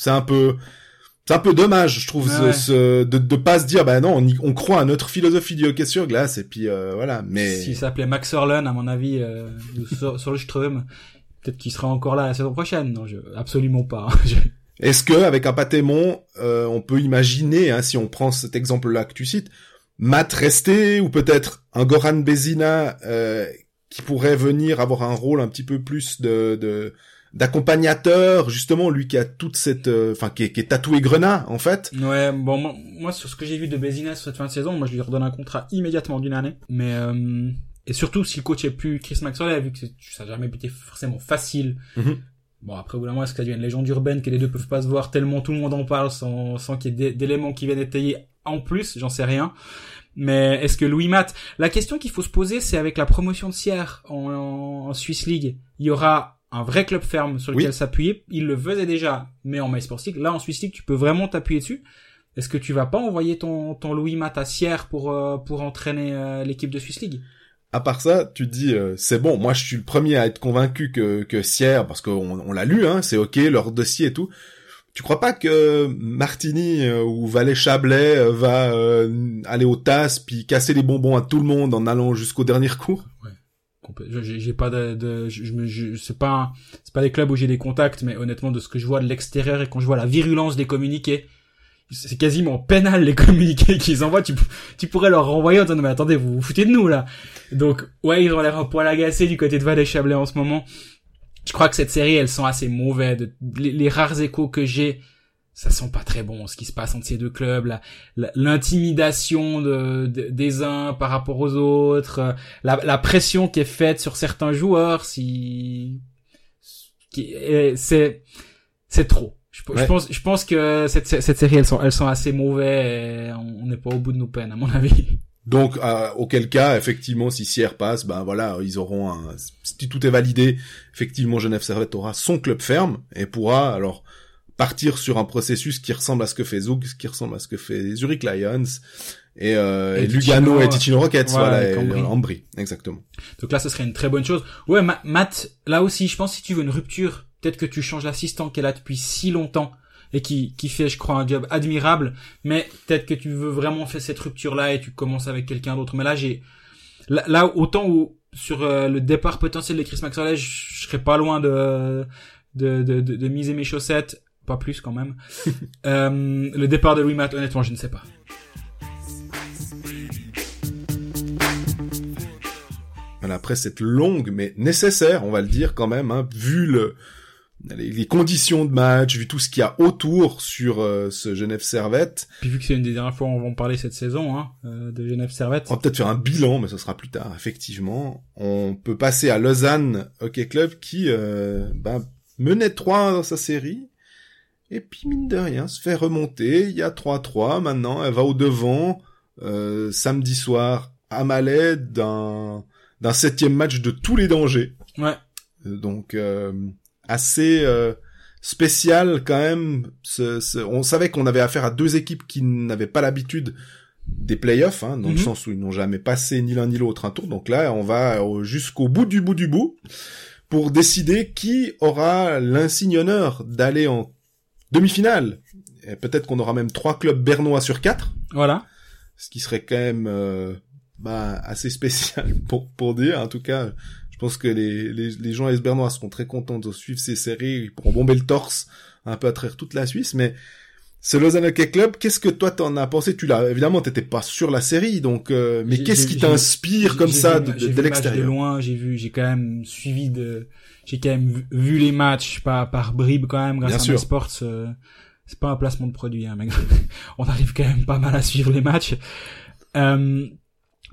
C'est un peu dommage, je trouve, ouais. De pas se dire, bah non, on croit à notre philosophie du hockey sur glace, et puis, voilà, mais. S'il s'appelait Max Orlen, à mon avis, sur le Ström, peut-être qu'il sera encore là la saison prochaine. Non, absolument pas. Est-ce que, avec un Patémon, on peut imaginer, hein, si on prend cet exemple-là que tu cites, Matt Resté, ou peut-être un Goran Bezina, qui pourrait venir avoir un rôle un petit peu plus d'accompagnateur, justement, lui qui a toute cette, enfin, qui est tatoué Grenat, en fait. Ouais, bon, moi, sur ce que j'ai vu de Bezina sur cette fin de saison, moi, je lui redonne un contrat immédiatement d'1 année. Mais, et surtout, si le coach est plus Chris McSorley, vu que ça n'a jamais été forcément facile. Mm-hmm. Bon, après, au bout d'un moment, est-ce que ça devient une légende urbaine que les deux peuvent pas se voir tellement tout le monde en parle sans qu'il y ait d'éléments qui viennent étayer en plus? J'en sais rien. Mais est-ce que Louis Matt, la question qu'il faut se poser, c'est avec la promotion de Sierre en Swiss League, il y aura un vrai club ferme sur lequel s'appuyer. Il le faisait déjà, mais en MySports League. Là, en Swiss League, tu peux vraiment t'appuyer dessus. Est-ce que tu vas pas envoyer ton Louis Matt à Sierre pour entraîner l'équipe de Swiss League? À part ça, tu te dis, c'est bon, moi je suis le premier à être convaincu que Sierre, parce qu'on l'a lu, hein, c'est ok, leur dossier et tout. Tu crois pas que Martini ou Valais-Chablais va aller au TAS puis casser les bonbons à tout le monde en allant jusqu'au dernier recours? Ouais. J'ai pas c'est pas des clubs où j'ai des contacts, mais honnêtement, de ce que je vois de l'extérieur et quand je vois la virulence des communiqués, c'est quasiment pénal les communiqués qu'ils envoient. Tu pourrais leur renvoyer en disant mais attendez, vous vous foutez de nous là. Donc ouais, ils ont l'air un poil agacés du côté de Valais-Chablais en ce moment. Je crois que cette série, elle sent assez mauvais. Les rares échos que j'ai, ça sent pas très bon ce qui se passe entre ces deux clubs. L'intimidation des uns par rapport aux autres, la pression qui est faite sur certains joueurs, c'est trop. Ouais. Je pense que cette série, elles sont assez mauvais et on n'est pas au bout de nos peines, à mon avis. Donc, auquel cas, effectivement, si Sierre passe, ben voilà, ils auront si tout est validé, effectivement, Genève-Servette aura son club ferme et pourra, alors, partir sur un processus qui ressemble à ce que fait Zoug, qui ressemble à ce que fait Zurich Lions et Lugano et Ticino Rockets, voilà, et Ambry, exactement. Donc là, ce serait une très bonne chose. Ouais, Matt, là aussi, je pense, si tu veux une rupture, peut-être que tu changes l'assistant qui est là depuis si longtemps et qui fait, je crois, un job admirable. Mais peut-être que tu veux vraiment faire cette rupture-là et tu commences avec quelqu'un d'autre. Mais là, là autant où sur le départ potentiel de Chris McSorley, je serais pas loin de miser mes chaussettes, pas plus quand même. Le départ de Louis Matt, honnêtement, je ne sais pas. Voilà, après cette longue mais nécessaire, on va le dire quand même, hein, vu les conditions de match, vu tout ce qu'il y a autour sur ce Genève-Servette. Puis vu que c'est une des dernières fois on va en parler cette saison, hein, de Genève-Servette. On va peut-être faire un bilan, mais ça sera plus tard, effectivement. On peut passer à Lausanne Hockey Club qui menait 3-1 dans sa série, et puis mine de rien se fait remonter, il y a 3-3, maintenant elle va au devant, samedi soir à Malais d'un 7e match de tous les dangers. Ouais. Donc... assez spécial quand même. On savait qu'on avait affaire à deux équipes qui n'avaient pas l'habitude des playoffs, hein, dans le sens où ils n'ont jamais passé ni l'un ni l'autre un tour. Donc là, on va jusqu'au bout du bout pour décider qui aura l'insigne honneur d'aller en demi-finale. Et peut-être qu'on aura même 3 clubs bernois sur 4. Voilà. Ce qui serait quand même assez spécial pour dire. En tout cas, je pense que les gens bernois seront très contents de suivre ces séries, ils pourront bomber le torse un peu à travers toute la Suisse, mais ce Lausanne Hockey Club, qu'est-ce que toi t'en as pensé? Évidemment, t'étais pas sur la série, donc, mais qu'est-ce qui t'inspire comme ça de l'extérieur? J'ai quand même vu les matchs par bribes quand même, grâce à MySports, c'est pas un placement de produit, hein, mais on arrive quand même pas mal à suivre les matchs.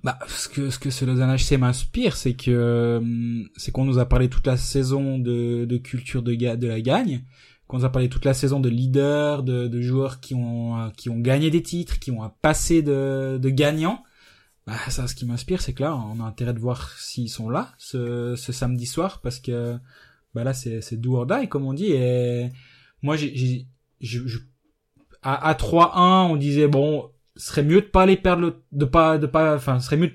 Bah, ce que ce Lausanne HC m'inspire, c'est qu'on nous a parlé toute la saison de culture de la gagne, qu'on nous a parlé toute la saison de leaders, de joueurs qui ont gagné des titres, qui ont un passé de gagnants. Bah, ça, ce qui m'inspire, c'est que là, on a intérêt de voir s'ils sont là, ce samedi soir, parce que, bah là, c'est do or die, comme on dit, et moi, à 3-1, on disait, bon, serait mieux de pas aller perdre serait mieux de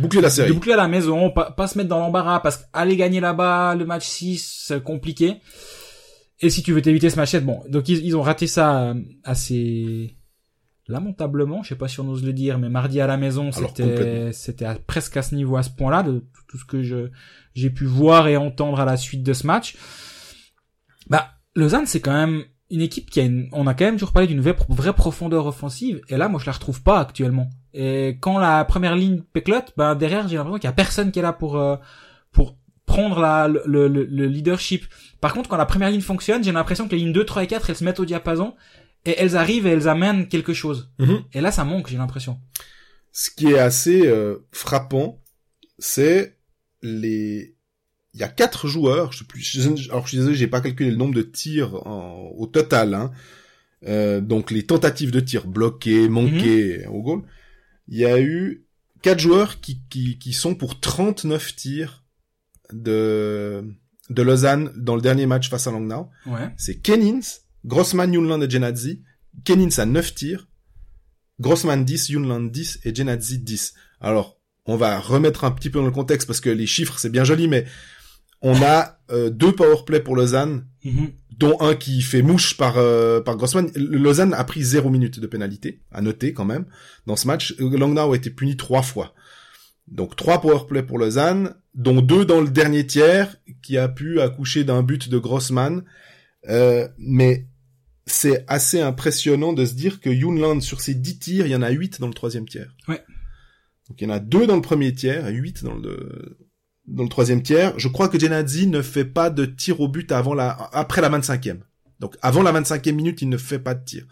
boucler la série. De boucler à la maison, pas se mettre dans l'embarras, parce qu'aller gagner là-bas, le match 6, c'est compliqué. Et si tu veux t'éviter ce match, bon. Donc, ils ont raté ça assez lamentablement, je sais pas si on ose le dire, mais mardi à la maison, c'était presque à ce niveau, à ce point-là, de tout ce que j'ai pu voir et entendre à la suite de ce match. Bah, Lausanne, c'est quand même une équipe qui a on a quand même toujours parlé d'une vraie profondeur offensive, et là, moi, je la retrouve pas actuellement. Et quand la première ligne péclote, bah, derrière, j'ai l'impression qu'il y a personne qui est là pour prendre le leadership. Par contre, quand la première ligne fonctionne, j'ai l'impression que les lignes 2, 3 et 4, elles se mettent au diapason, et elles arrivent et elles amènent quelque chose. Mmh. Et là, ça manque, j'ai l'impression. Ce qui est assez frappant, c'est il y a 4 joueurs, je suis désolé, j'ai pas calculé le nombre de tirs au total, hein. Donc les tentatives de tirs bloquées, manquées, au goal. Il y a eu 4 joueurs qui sont pour 39 tirs de Lausanne dans le dernier match face à Langnau. Ouais. C'est Kenins, Grossman, Junland et Genazzi. Kenins a 9 tirs. Grossman 10, Junland 10 et Genazzi 10. Alors, on va remettre un petit peu dans le contexte parce que les chiffres, c'est bien joli, mais on a 2 powerplays pour Lausanne, dont un qui fait mouche par Grossman. Lausanne a pris 0 minute de pénalité, à noter quand même, dans ce match. Langnau a été puni 3 fois. Donc 3 powerplays pour Lausanne, dont 2 dans le dernier tiers, qui a pu accoucher d'un but de Grossman. Mais c'est assez impressionnant de se dire que Junland, sur ses 10 tirs, il y en a 8 dans le troisième tiers. Ouais. Donc il y en a 2 dans le premier tiers et 8 dans le troisième tiers. Je crois que Genazzi ne fait pas de tir au but après la 25e. Donc avant la 25e minute, il ne fait pas de tir.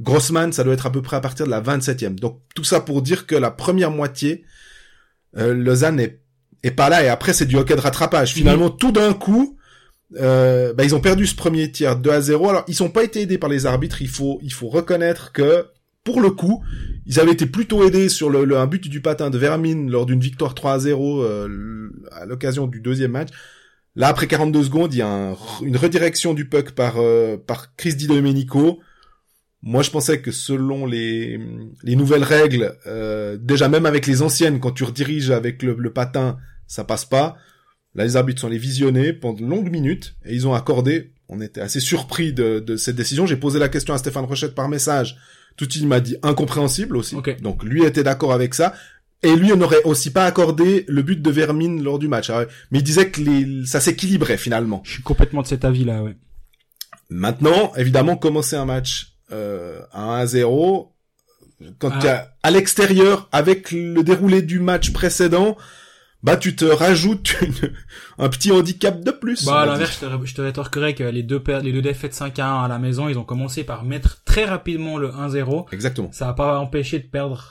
Grossman, ça doit être à peu près à partir de la 27e. Donc tout ça pour dire que la première moitié, Lausanne est pas là, et après c'est du hockey de rattrapage. Finalement, tout d'un coup, ils ont perdu ce premier tiers 2-0. Alors, ils sont pas été aidés par les arbitres. Il faut reconnaître que, pour le coup, ils avaient été plutôt aidés sur un but du patin de Vermin lors d'une victoire 3-0, à l'occasion du deuxième match. Là, après 42 secondes, il y a une redirection du puck par Chris Di Domenico. Moi, je pensais que selon les nouvelles règles, déjà même avec les anciennes, quand tu rediriges avec le patin, ça passe pas. Là, les arbitres sont allés visionner pendant de longues minutes et ils ont accordé. On était assez surpris de cette décision. J'ai posé la question à Stéphane Rochette par message. Tout de suite, il m'a dit incompréhensible aussi. Okay. Donc, lui était d'accord avec ça. Et lui, on n'aurait aussi pas accordé le but de Vermin lors du match. Alors, mais il disait que ça s'équilibrait finalement. Je suis complètement de cet avis-là, ouais. Maintenant, évidemment, commencer un match à 1-0, quand tu as à l'extérieur, avec le déroulé du match précédent, bah tu te rajoutes un petit handicap de plus. Bah à l'inverse, je te rétorquerais que les deux défaites 5-1 à la maison, ils ont commencé par mettre très rapidement le 1-0. Exactement. Ça n'a pas empêché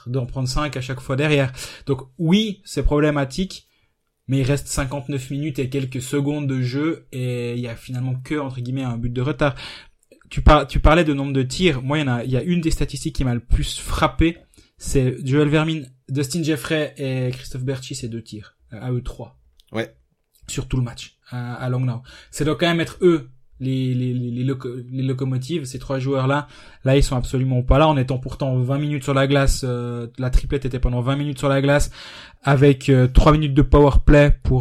d'en prendre 5 à chaque fois derrière. Donc oui, c'est problématique, mais il reste 59 minutes et quelques secondes de jeu et il y a finalement entre guillemets un but de retard. Tu parlais de nombre de tirs. Moi, il y a une des statistiques qui m'a le plus frappé, c'est Joel Vermin, Dustin Jeffrey et Christophe Berchi, ces 2 tirs. À eux 3. Ouais. Sur tout le match. À Langnau. Ça doit quand même être eux, les locomotives, ces 3 joueurs-là. Là, ils sont absolument pas là, en étant pourtant 20 minutes sur la glace, la triplette était pendant 20 minutes sur la glace, avec 3 minutes de power play pour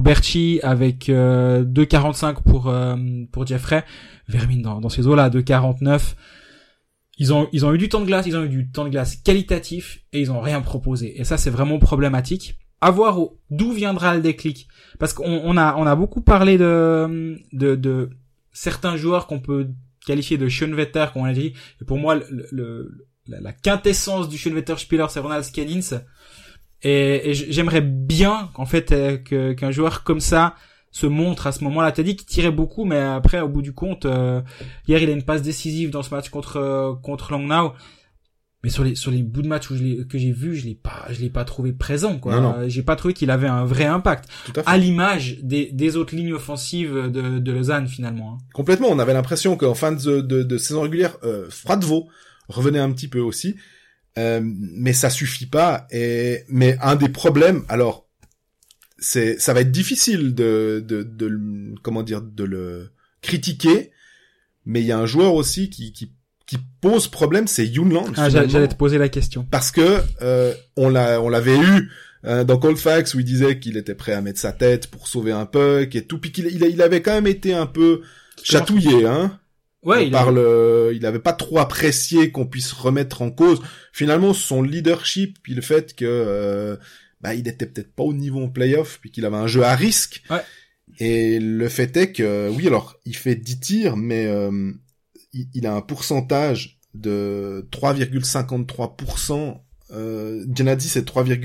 Berchi, avec 2,45 pour Jeffrey. Vermin dans ces eaux-là, 2,49. Ils ont eu du temps de glace, ils ont eu du temps de glace qualitatif, et ils ont rien proposé. Et ça, c'est vraiment problématique. À voir d'où viendra le déclic, parce qu'on a beaucoup parlé de certains joueurs qu'on peut qualifier de Schönwetter, qu'on a dit. Et pour moi, la quintessence du Schönwetter-Spieler, c'est Ronald Scannins. Et j'aimerais bien en fait qu'un joueur comme ça se montre à ce moment-là. T'as dit qu'il tirait beaucoup, mais après, au bout du compte, hier il a une passe décisive dans ce match contre Langnau. mais sur les bouts de match où que j'ai vu, je l'ai pas trouvé présent, quoi. Non. J'ai pas trouvé qu'il avait un vrai impact. Tout à fait. À l'image des autres lignes offensives de Lausanne, finalement, hein. Complètement. On avait l'impression qu'en fin de saison régulière, Fradvo revenait un petit peu aussi. Mais ça suffit pas. Mais un des problèmes, alors, ça va être difficile de le critiquer. Mais il y a un joueur aussi qui pose problème, c'est Junland. Ah, j'allais te poser la question. Parce que on l'avait eu dans Cold Facts, où il disait qu'il était prêt à mettre sa tête pour sauver un puck et tout, puis qu'il avait quand même été un peu chatouillé, hein. Ouais, il avait pas trop apprécié qu'on puisse remettre en cause finalement son leadership, puis le fait que il était peut-être pas au niveau en playoff, puis qu'il avait un jeu à risque. Ouais. Et le fait est que oui, alors il fait 10 tirs, mais il a un pourcentage de 3,53%. Genazzi, c'est 3,6.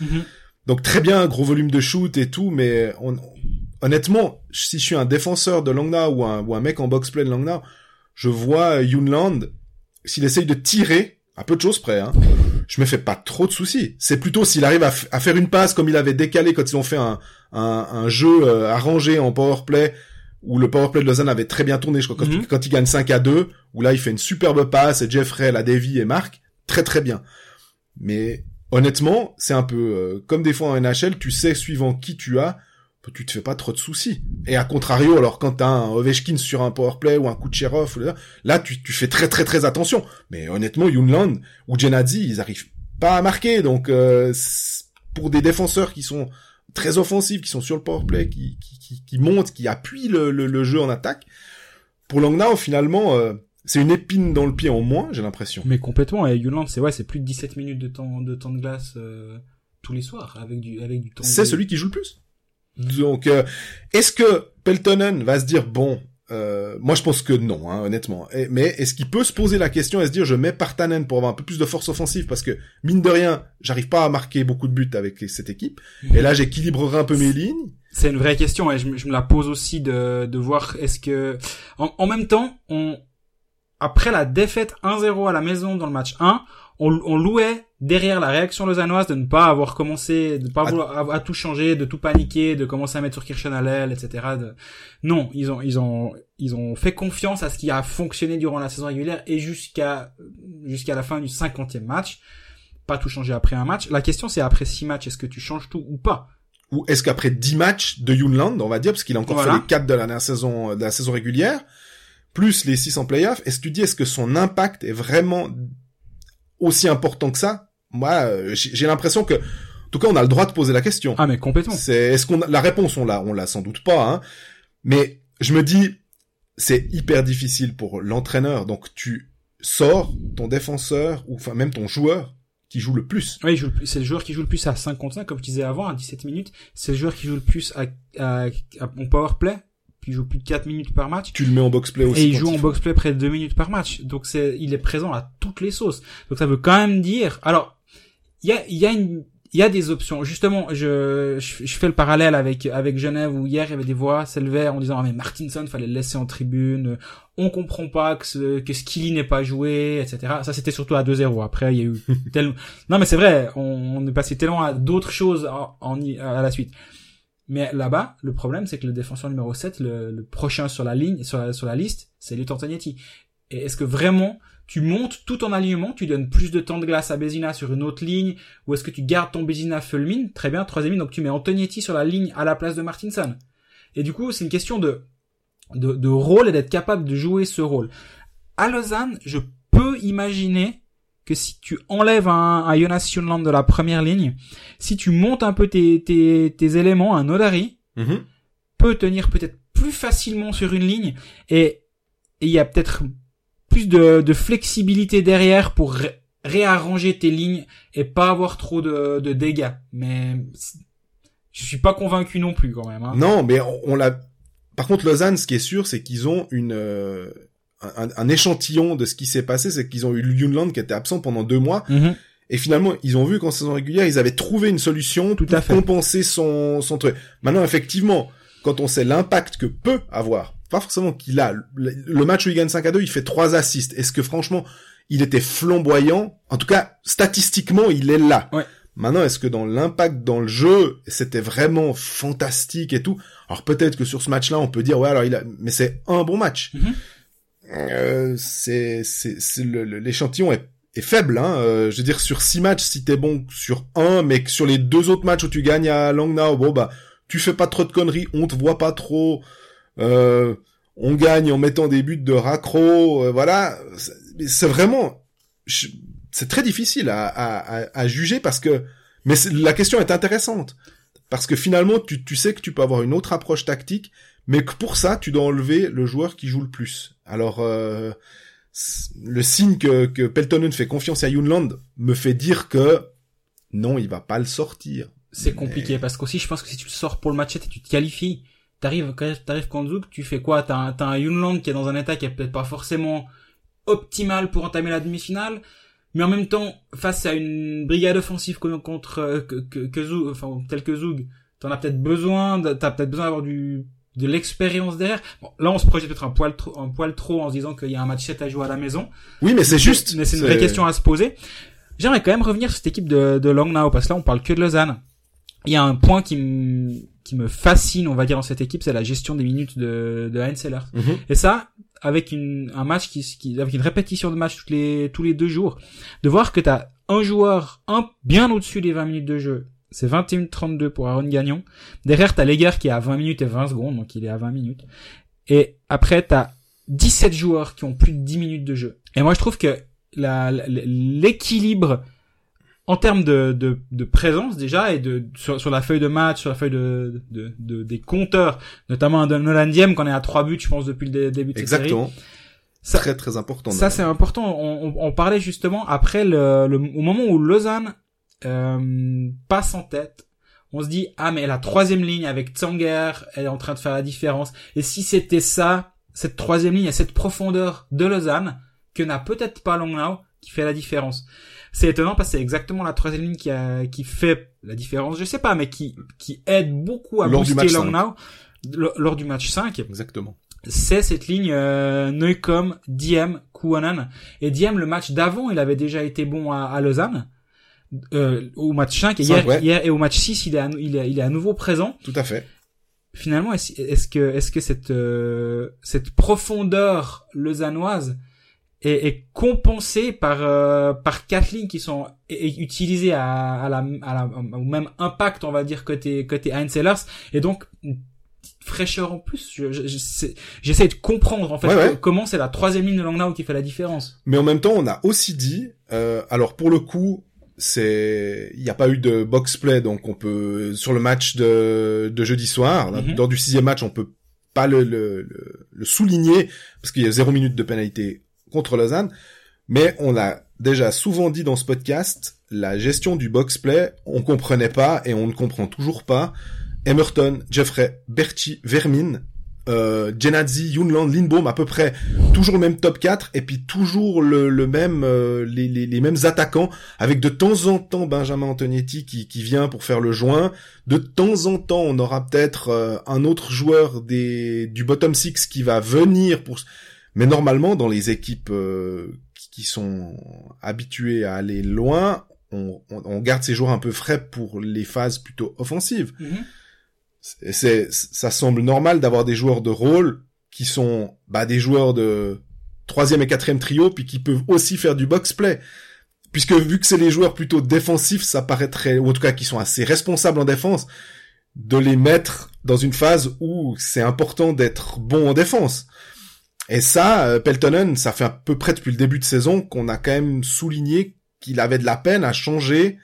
Mm-hmm. Donc très bien, un gros volume de shoot et tout, mais honnêtement, si je suis un défenseur de Langnau ou un mec en box-play de Langnau, je vois Junland, s'il essaye de tirer, à peu de choses près, hein, je me fais pas trop de soucis. C'est plutôt s'il arrive à faire une passe comme il avait décalé quand ils ont fait un jeu arrangé en powerplay, où le powerplay de Lausanne avait très bien tourné, je crois, quand il gagne 5-2, où là, il fait une superbe passe, et Jeffrey la dévie et marque, très très bien. Mais honnêtement, c'est un peu comme des fois en NHL, tu sais suivant qui tu as, tu te fais pas trop de soucis. Et à contrario, alors quand t'as un Ovechkin sur un powerplay ou un Kucherov, là, tu fais très très très attention. Mais honnêtement, Junland ou Genazzi, ils arrivent pas à marquer, donc pour des défenseurs qui sont très offensifs, qui sont sur le powerplay, qui montent, qui appuient le jeu en attaque. Pour Langnau, finalement, c'est une épine dans le pied en moins, j'ai l'impression. Mais complètement. Et Junland, c'est plus de 17 minutes de temps de glace tous les soirs, avec du temps. C'est celui qui joue le plus. Donc, est-ce que Peltonen va se dire bon, moi je pense que non, hein, honnêtement. Mais est-ce qu'il peut se poser la question et se dire je mets Partanen pour avoir un peu plus de force offensive, parce que mine de rien, j'arrive pas à marquer beaucoup de buts avec cette équipe. Et là, j'équilibrerai un peu mes lignes. C'est une vraie question, et je me la pose aussi de voir est-ce que en même temps, après la défaite 1-0 à la maison dans le match 1, on louait derrière la réaction lausannoise de ne pas avoir commencé, de ne pas vouloir à tout changer, de tout paniquer, de commencer à mettre sur Kirchen à l'aile, etc. Non, ils ont fait confiance à ce qui a fonctionné durant la saison régulière et jusqu'à la fin du 50e match. Pas tout changer après un match. La question, c'est après 6 matchs, est-ce que tu changes tout ou pas? Ou est-ce qu'après 10 matchs de Junland, on va dire, parce qu'il a encore fait les 4 de la saison régulière, plus les 6 en playoff, est-ce que tu dis, est-ce que son impact est vraiment aussi important que ça? Moi, j'ai l'impression que, en tout cas, on a le droit de poser la question. Ah, mais complètement. Est-ce qu'on a la réponse? On l'a sans doute pas, hein. Mais je me dis, c'est hyper difficile pour l'entraîneur. Donc, tu sors ton défenseur, ou enfin, même ton joueur qui joue le plus. Oui, c'est le joueur qui joue le plus à 5 contre 5, comme je disais avant, à 17 minutes. C'est le joueur qui joue le plus en powerplay. Il joue plus de 4 minutes par match. Tu le mets en box-play aussi. Et il joue en box-play près de 2 minutes par match. Donc il est présent à toutes les sauces. Donc ça veut quand même dire, alors, il y a des options. Justement, je fais le parallèle avec Genève, où hier il y avait des voix s'élevaient en disant, ah, mais Martinson, fallait le laisser en tribune. On comprend pas que Skilly n'ait pas joué, etc. Ça, c'était surtout à 2-0. Après, il y a eu tellement, non, mais c'est vrai, on est passé tellement à d'autres choses à la suite. Mais là-bas, le problème, c'est que le défenseur numéro 7, le prochain sur la ligne, sur la liste, c'est Luton Tognetti. Et est-ce que vraiment, tu montes tout en alignement, tu donnes plus de temps de glace à Bezina sur une autre ligne, ou est-ce que tu gardes ton Bezina Volmin, très bien, troisième ligne, donc tu mets Antonietti sur la ligne à la place de Martinson. Et du coup, c'est une question de rôle et d'être capable de jouer ce rôle. À Lausanne, je peux imaginer que si tu enlèves un Jonas Junland de la première ligne, si tu montes un peu tes éléments, un Nodari peut tenir peut-être plus facilement sur une ligne, et il y a peut-être plus de flexibilité derrière pour réarranger tes lignes et pas avoir trop de dégâts. Mais je suis pas convaincu non plus quand même, hein. Non, mais on l'a. Par contre, Lausanne, ce qui est sûr, c'est qu'ils ont un échantillon de ce qui s'est passé, c'est qu'ils ont eu Junland qui était absent pendant 2 mois, et finalement ils ont vu qu'en saison régulière ils avaient trouvé une solution tout à fait compenser son truc. Maintenant, effectivement, quand on sait l'impact que peut avoir, pas forcément qu'il a, le match où il gagne 5-2, il fait 3 assists. Est-ce que franchement il était flamboyant. En tout cas, statistiquement, il est là. Ouais. Maintenant, est-ce que dans l'impact dans le jeu, c'était vraiment fantastique et tout? Alors peut-être que sur ce match-là, on peut dire ouais, alors il a, mais c'est un bon match. Mm-hmm. L'échantillon est faible, hein. Je veux dire, sur 6 matchs, si t'es bon sur un, mais que sur les 2 autres matchs où tu gagnes à Langnau, bon bah, tu fais pas trop de conneries, on te voit pas trop. On gagne en mettant des buts de raccro, voilà. C'est vraiment, c'est très difficile à juger parce que, mais la question est intéressante parce que finalement, tu sais que tu peux avoir une autre approche tactique, mais que pour ça, tu dois enlever le joueur qui joue le plus. Alors, le signe que Peltonen fait confiance à Junland me fait dire que non, il va pas le sortir. C'est compliqué, parce qu'aussi, je pense que si tu le sors pour le match et tu te qualifies, t'arrives contre Zoug, tu fais quoi? T'as un Junland qui est dans un état qui est peut-être pas forcément optimal pour entamer la demi-finale, mais en même temps, face à une brigade offensive contre Zoug, enfin, tel que Zoug, t'as peut-être besoin d'avoir de l'expérience derrière. Bon, là, on se projette peut-être un poil trop en se disant qu'il y a un match 7 à jouer à la maison. Oui, mais c'est juste. Mais c'est une vraie question à se poser. J'aimerais quand même revenir sur cette équipe de Langnau, parce que là, on parle que de Lausanne. Il y a un point qui me fascine, on va dire, dans cette équipe, c'est la gestion des minutes de Heinzeler. Mm-hmm. Et ça, avec un match avec une répétition de match tous les 2 jours, de voir que t'as un joueur, bien au-dessus des 20 minutes de jeu. C'est 21-32 pour Aaron Gagnon. Derrière, t'as Leger qui est à 20 minutes et 20 secondes, donc il est à 20 minutes. Et après, t'as 17 joueurs qui ont plus de 10 minutes de jeu. Et moi, je trouve que l'équilibre en termes de présence, déjà, et sur la feuille de match, sur la feuille des compteurs, notamment de Noland Diem, qu'on est à 3 buts, je pense, depuis le début de cette série. Exactement. Ça, très, très important. Ça, c'est important. On parlait justement après au moment où Lausanne passe en tête, on se dit ah mais la troisième ligne avec Tsanger, elle est en train de faire la différence. Et si c'était ça, cette troisième ligne à cette profondeur de Lausanne que n'a peut-être pas Langnau, qui fait la différence. C'est étonnant parce que c'est exactement la troisième ligne qui fait la différence, je sais pas, mais qui aide beaucoup à booster Langnau lors du match 5. Exactement. C'est cette ligne Neukom, Diem, Kouanan. Et Diem, le match d'avant, il avait déjà été bon à Lausanne. Au match 5 et hier et au match 6 il est à nouveau présent. Tout à fait. Finalement, est-ce que cette profondeur lausannoise est compensée par 4 lignes qui sont utilisées à la au même impact, on va dire, côté Heinzelers, et donc une petite fraîcheur en plus. J'essaie de comprendre en fait comment c'est la troisième ligne de Langnau qui fait la différence. Mais en même temps, on a aussi dit alors pour le coup, il n'y a pas eu de box play, donc on peut, sur le match de jeudi soir, mm-hmm, lors du 6e match, on peut pas le souligner, parce qu'il y a 0 minute de pénalité contre Lausanne, mais on l'a déjà souvent dit dans ce podcast, la gestion du box play, on comprenait pas, et on ne comprend toujours pas. Emerton, Jeffrey, Berti, Vermin, Genazzi, Junland, Lindbaum, à peu près toujours le même top 4, et puis toujours le même les mêmes attaquants, avec de temps en temps Benjamin Antonietti qui vient pour faire le joint. De temps en temps on aura peut-être un autre joueur du bottom 6 qui va venir pour, mais normalement dans les équipes qui sont habituées à aller loin, on garde ces joueurs un peu frais pour les phases plutôt offensives. Mm-hmm. Ça semble normal d'avoir des joueurs de rôle qui sont, des joueurs de 3e et 4e trio, puis qui peuvent aussi faire du box play. Puisque vu que c'est les joueurs plutôt défensifs, ça paraîtrait, ou en tout cas qui sont assez responsables en défense, de les mettre dans une phase où c'est important d'être bon en défense. Et ça, Peltonen, ça fait à peu près depuis le début de saison qu'on a quand même souligné qu'il avait de la peine à changer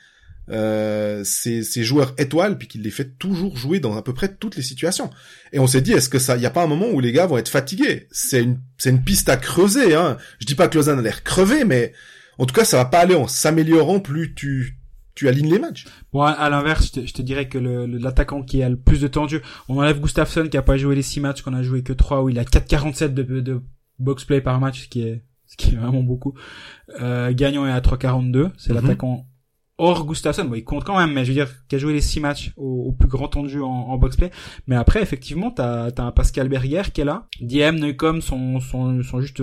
ces joueurs étoiles, puis qu'il les fait toujours jouer dans à peu près toutes les situations. Et on s'est dit, est-ce que ça, y a pas un moment où les gars vont être fatigués? C'est une piste à creuser, hein. Je dis pas que Lausanne a l'air crevé, mais en tout cas, ça va pas aller en s'améliorant plus tu alignes les matchs. Bon, à l'inverse, je te dirais que l'attaquant qui a le plus de temps de jeu, on enlève Gustafsson qui a pas joué les 6 matchs, qu'on a joué que 3, où il a 4,47 de box play par match, ce qui est vraiment beaucoup. Gagnon est à 3,42. C'est l'attaquant Or Gustafsson, bon, il compte quand même, mais je veux dire, qui a joué les 6 matchs au plus grand temps de jeu en box-play. Mais après, effectivement, t'as un Pascal Berger qui est là. Diem, Neukom sont juste...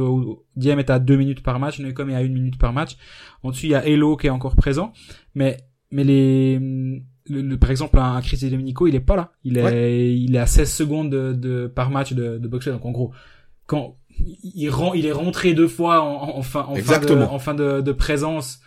Diem est à 2 minutes par match, Neukom est à 1 minute par match. En dessous, il y a Elo qui est encore présent. Mais par exemple, un Chris Domenico, il est pas là. Il est à 16 secondes par match de box-play. Donc, en gros, quand il est rentré 2 fois en fin de présence...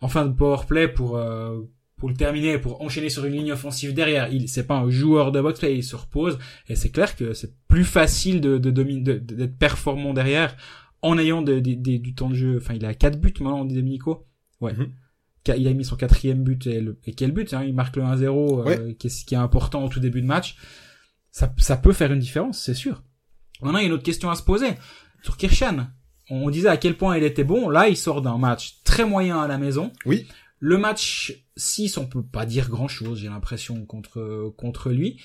en fin de powerplay pour le terminer, pour enchaîner sur une ligne offensive derrière. C'est pas un joueur de box-play, il se repose, et c'est clair que c'est plus facile de d'être performant derrière en ayant du temps de jeu. Enfin, il a 4 buts maintenant, Domenico. Ouais. Mm-hmm. Il a mis son 4e but, et quel but, hein, il marque le 1-0, ouais. Qui est important au tout début de match. Ça peut faire une différence, c'est sûr. Maintenant, il y a une autre question à se poser. Sur Kirchan. On disait à quel point il était bon. Là, il sort d'un match très moyen à la maison. Oui. Le match 6, on peut pas dire grand chose, j'ai l'impression, contre lui.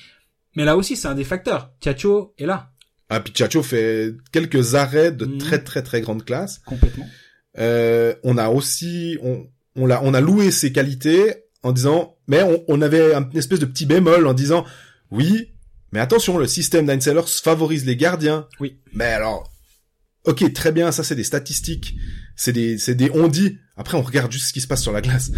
Mais là aussi, c'est un des facteurs. Tiacho est là. Ah, puis Tiacho fait quelques arrêts de très, très, très grande classe. Complètement. On a aussi, on a loué ses qualités en disant, mais on avait une espèce de petit bémol en disant, oui, mais attention, le système d'Einzellers favorise les gardiens. Oui. Mais alors, ok, très bien, ça c'est des statistiques, c'est des on dit. Après, on regarde juste ce qui se passe sur la glace.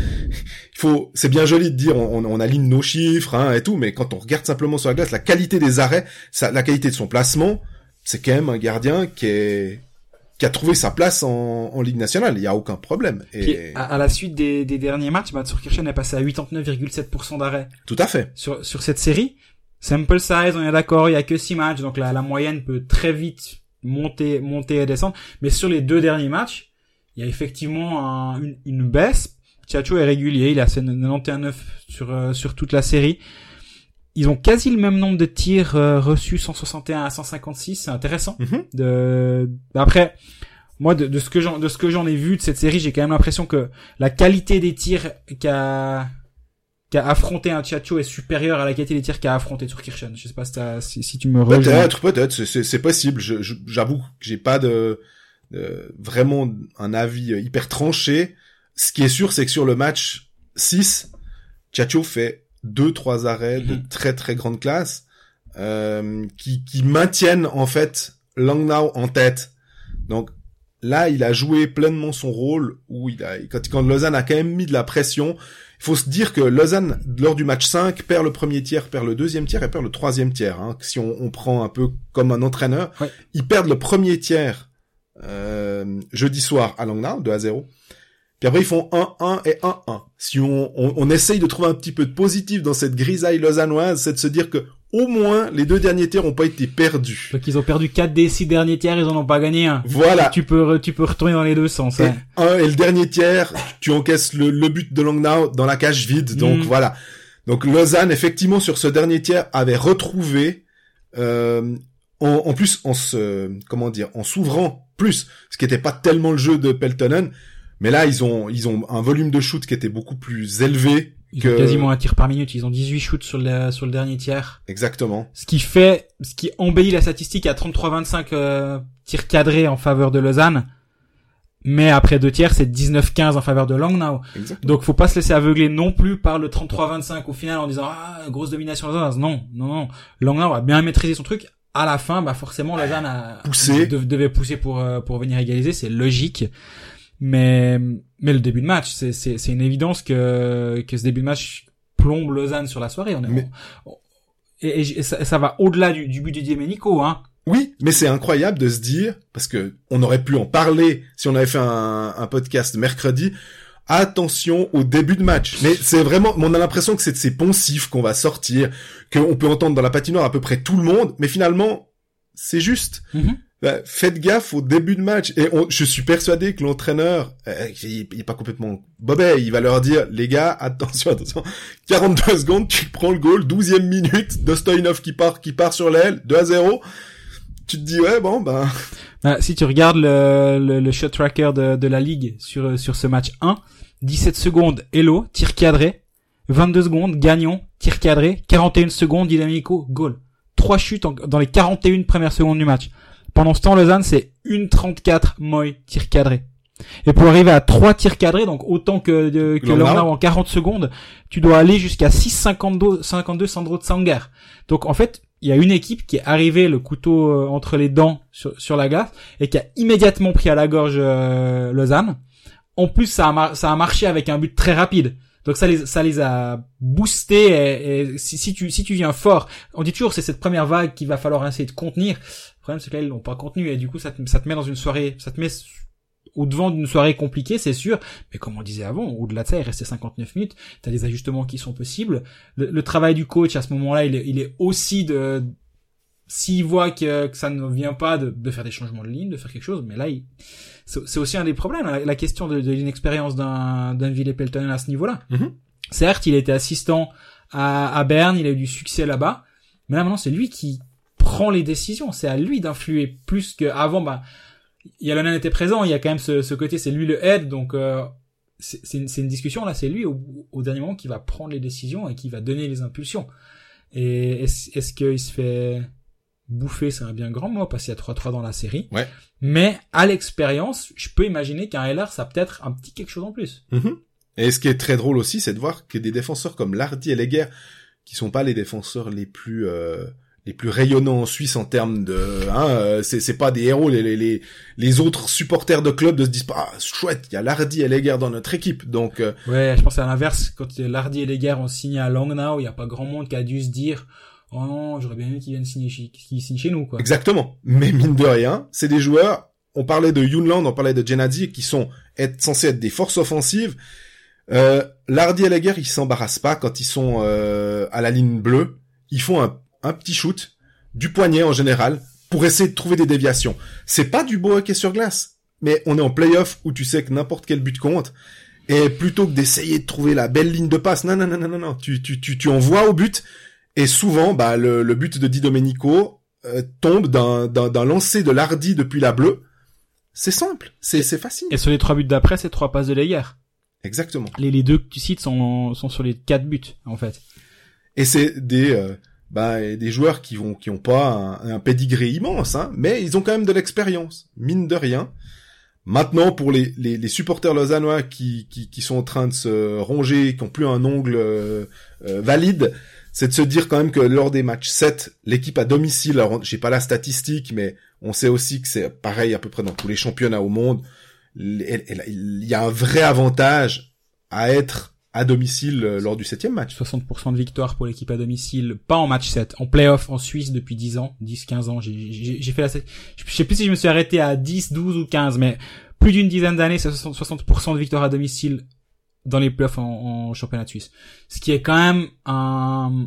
C'est bien joli de dire, on aligne nos chiffres, hein, et tout, mais quand on regarde simplement sur la glace, la qualité des arrêts, la qualité de son placement, c'est quand même un gardien qui a trouvé sa place en Ligue nationale. Il y a aucun problème. Et à la suite des derniers matchs, Kirchen est passé à 89,7% d'arrêts. Tout à fait. Sur cette série, sample size, on est d'accord, il y a que 6 matchs, donc la moyenne peut très vite monter et descendre, mais sur les 2 derniers matchs, il y a effectivement une baisse. Tiacho est régulier, il a 91,9 sur toute la série. Ils ont quasi le même nombre de tirs reçus, 161 à 156, c'est intéressant. Mm-hmm. Après, moi de ce que j'en ai vu de cette série, j'ai quand même l'impression que la qualité des tirs qu'a affronté un Tiacho est supérieur à la qualité des tirs qu'a affronté Turkirchen. Je sais pas si tu me rejoins. Peut-être, c'est possible. J'avoue que j'ai pas vraiment un avis hyper tranché. Ce qui est sûr, c'est que sur le match 6, Tiacho fait 2-3 arrêts de très très grande classe, qui maintiennent, en fait, Langnau en tête. Donc, là, il a joué pleinement son rôle où quand Lausanne a quand même mis de la pression. Il faut se dire que Lausanne, lors du match 5, perd le premier tiers, perd le deuxième tiers et perd le troisième tiers. Hein. Si on prend un peu comme un entraîneur, ouais. Ils perdent le premier tiers jeudi soir à Langnau, 2-0. Puis après, ils font 1-1 et 1-1. Si on essaye de trouver un petit peu de positif dans cette grisaille lausannoise, c'est de se dire que au moins, les 2 derniers tiers n'ont pas été perdus. Donc, ils ont perdu 4 des 6 derniers tiers, ils en ont pas gagné un. Voilà. Tu peux retourner dans les deux sens. Ouais. Et le dernier tiers, tu encaisses le but de Langnau dans la cage vide. Donc, voilà. Donc, Lausanne, effectivement, sur ce dernier tiers, avait retrouvé, en plus, en s'ouvrant plus, ce qui n'était pas tellement le jeu de Peltonen. Mais là, ils ont un volume de shoot qui était beaucoup plus élevé. Ils ont quasiment un tir par minute. Ils ont 18 shoots sur le dernier tiers. Exactement. Ce qui embellit la statistique à 33-25 tirs cadrés en faveur de Lausanne. Mais après 2 tiers, c'est 19-15 en faveur de Langnau. Exactement. Donc, faut pas se laisser aveugler non plus par le 33-25 au final en disant, grosse domination Lausanne. Non. Langnau a bien maîtrisé son truc. À la fin, forcément, Lausanne devait pousser pour venir égaliser. C'est logique. Mais le début de match, c'est une évidence que ce début de match plombe Lausanne sur la soirée. Ça va au-delà du but de Domenico, hein. Oui, mais c'est incroyable de se dire, parce que on aurait pu en parler si on avait fait un podcast mercredi. Attention au début de match. Mais c'est vraiment, on a l'impression que c'est de ces poncifs qu'on va sortir, qu'on peut entendre dans la patinoire à peu près tout le monde, mais finalement, c'est juste. Mm-hmm. Faites gaffe au début de match. Et je suis persuadé que l'entraîneur, il est pas complètement bobet. Il va leur dire, les gars, attention. 42 secondes, tu prends le goal, 12e minute, Dostoïnov qui part sur l'aile, 2-0. Tu te dis, ouais, si tu regardes le shot tracker de la ligue sur ce match 1, 17 secondes, Elo, tir cadré, 22 secondes, Gagnon, tir cadré, 41 secondes, Dynamico, goal. 3 chutes dans les 41 premières secondes du match. Pendant ce temps, Lausanne, c'est 1,34 Moy, tir cadré. Et pour arriver à 3 tirs cadrés, donc autant que Langnau en 40 secondes, tu dois aller jusqu'à 6,52 Sandro Tsangare. Donc en fait, il y a une équipe qui est arrivée le couteau entre les dents sur la glace et qui a immédiatement pris à la gorge Lausanne. En plus, ça a marché avec un but très rapide. Donc ça les a boostés et si tu viens fort, on dit toujours c'est cette première vague qu'il va falloir essayer de contenir. Le problème c'est que là ils l'ont pas contenu et du coup ça te met dans une soirée, ça te met au devant d'une soirée compliquée, c'est sûr, mais comme on disait avant, au-delà de ça, il restait 59 minutes, t'as des ajustements qui sont possibles. Le travail du coach à ce moment-là, il est aussi de, s'il voit que ça ne vient pas de faire des changements de ligne, de faire quelque chose, mais là, c'est aussi un des problèmes, la question de l'inexpérience d'un Ville-Peltonen à ce niveau-là. Mm-hmm. Certes, il était assistant à Berne, il a eu du succès là-bas, mais là maintenant, c'est lui qui prend les décisions, c'est à lui d'influer plus qu'avant, Yalonen était présent, il y a quand même ce côté, c'est lui le head, donc c'est une discussion, là c'est lui au dernier moment qui va prendre les décisions et qui va donner les impulsions. Et est-ce qu'il se fait bouffer, c'est un bien grand mot, parce qu'il y a 3-3 dans la série, ouais. Mais à l'expérience, je peux imaginer qu'un LR, ça a peut-être un petit quelque chose en plus. Mm-hmm. Et ce qui est très drôle aussi, c'est de voir que des défenseurs comme Lardy et Leger, qui sont pas les défenseurs les plus rayonnants en Suisse en termes de, c'est pas des héros, les autres supporters de club de se disent pas, chouette, il y a Lardy et Leger dans notre équipe, donc, Ouais, je pense à l'inverse, quand Lardy et Leger ont signé à Langnau, il y a pas grand monde qui a dû se dire, oh non, j'aurais bien aimé qu'ils viennent signer qu'ils signent chez nous, quoi. Exactement. Mais mine de rien, c'est des joueurs, on parlait de Junland, on parlait de Genazzi, qui sont censés être des forces offensives, Lardy et Leger, ils s'embarrassent pas quand ils sont, à la ligne bleue, ils font un petit shoot, du poignet en général, pour essayer de trouver des déviations. C'est pas du beau hockey sur glace, mais on est en play-off où tu sais que n'importe quel but compte, et plutôt que d'essayer de trouver la belle ligne de passe, non, tu envoies au but, et souvent, le but de Di Domenico tombe d'un lancer de Lardy depuis la bleue. C'est simple, c'est facile. Et sur les 3 buts d'après, c'est 3 passes de Leger. Exactement. Les deux que tu cites sont sur les 4 buts, en fait. Et c'est des joueurs qui ont pas un pédigré immense, hein, mais ils ont quand même de l'expérience, mine de rien. Maintenant, pour les supporters lausannois qui sont en train de se ronger, qui ont plus un ongle valide, c'est de se dire quand même que lors des matchs 7, l'équipe à domicile, alors j'ai pas la statistique, mais on sait aussi que c'est pareil à peu près dans tous les championnats au monde, il y a un vrai avantage à être à domicile lors du 7e match. 60% de victoire pour l'équipe à domicile, pas en match 7, en play-off en Suisse depuis 10 ans, 10-15 ans, j'ai fait la... Je sais plus si je me suis arrêté à 10, 12 ou 15, mais plus d'une dizaine d'années, c'est 60% de victoire à domicile dans les play-offs en championnat de Suisse. Ce qui est quand même un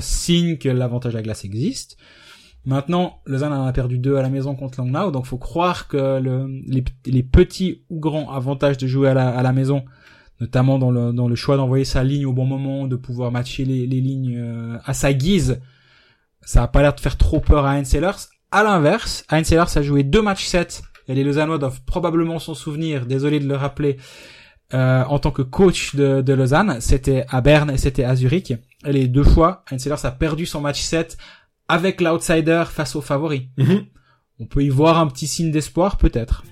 signe que l'avantage à la glace existe. Maintenant, Lausanne en a perdu 2 à la maison contre Langnau, donc faut croire que les petits ou grands avantages de jouer à la maison, notamment dans le choix d'envoyer sa ligne au bon moment, de pouvoir matcher les lignes à sa guise, ça a pas l'air de faire trop peur à Heinz-Ehlers. À l'inverse, Heinz-Ehlers a joué 2 matchs 7, et les Lausannois doivent probablement s'en souvenir, désolé de le rappeler, en tant que coach de Lausanne, c'était à Berne et c'était à Zurich, et les 2 fois, Heinz-Ehlers a perdu son match 7 avec l'outsider face aux favoris. Mm-hmm. On peut y voir un petit signe d'espoir, peut-être.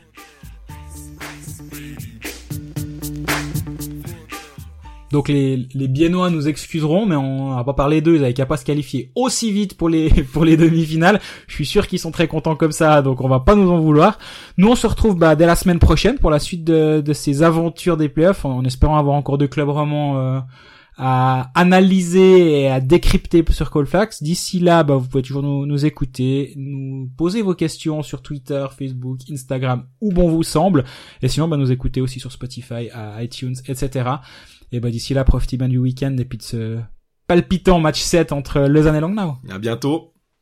Donc les Biennois nous excuseront, mais on n'a pas parlé d'eux, ils n'avaient qu'à pas se qualifier aussi vite pour les demi-finales. Je suis sûr qu'ils sont très contents comme ça, donc on va pas nous en vouloir. Nous, on se retrouve dès la semaine prochaine pour la suite de ces aventures des playoffs, en espérant avoir encore 2 clubs romans à analyser et à décrypter sur Cold Facts. D'ici là, vous pouvez toujours nous écouter, nous poser vos questions sur Twitter, Facebook, Instagram, où bon vous semble. Et sinon, nous écouter aussi sur Spotify, à iTunes, etc. Et d'ici là, profitez bien du week-end et puis de ce palpitant match 7 entre Lausanne et Langnau. À bientôt.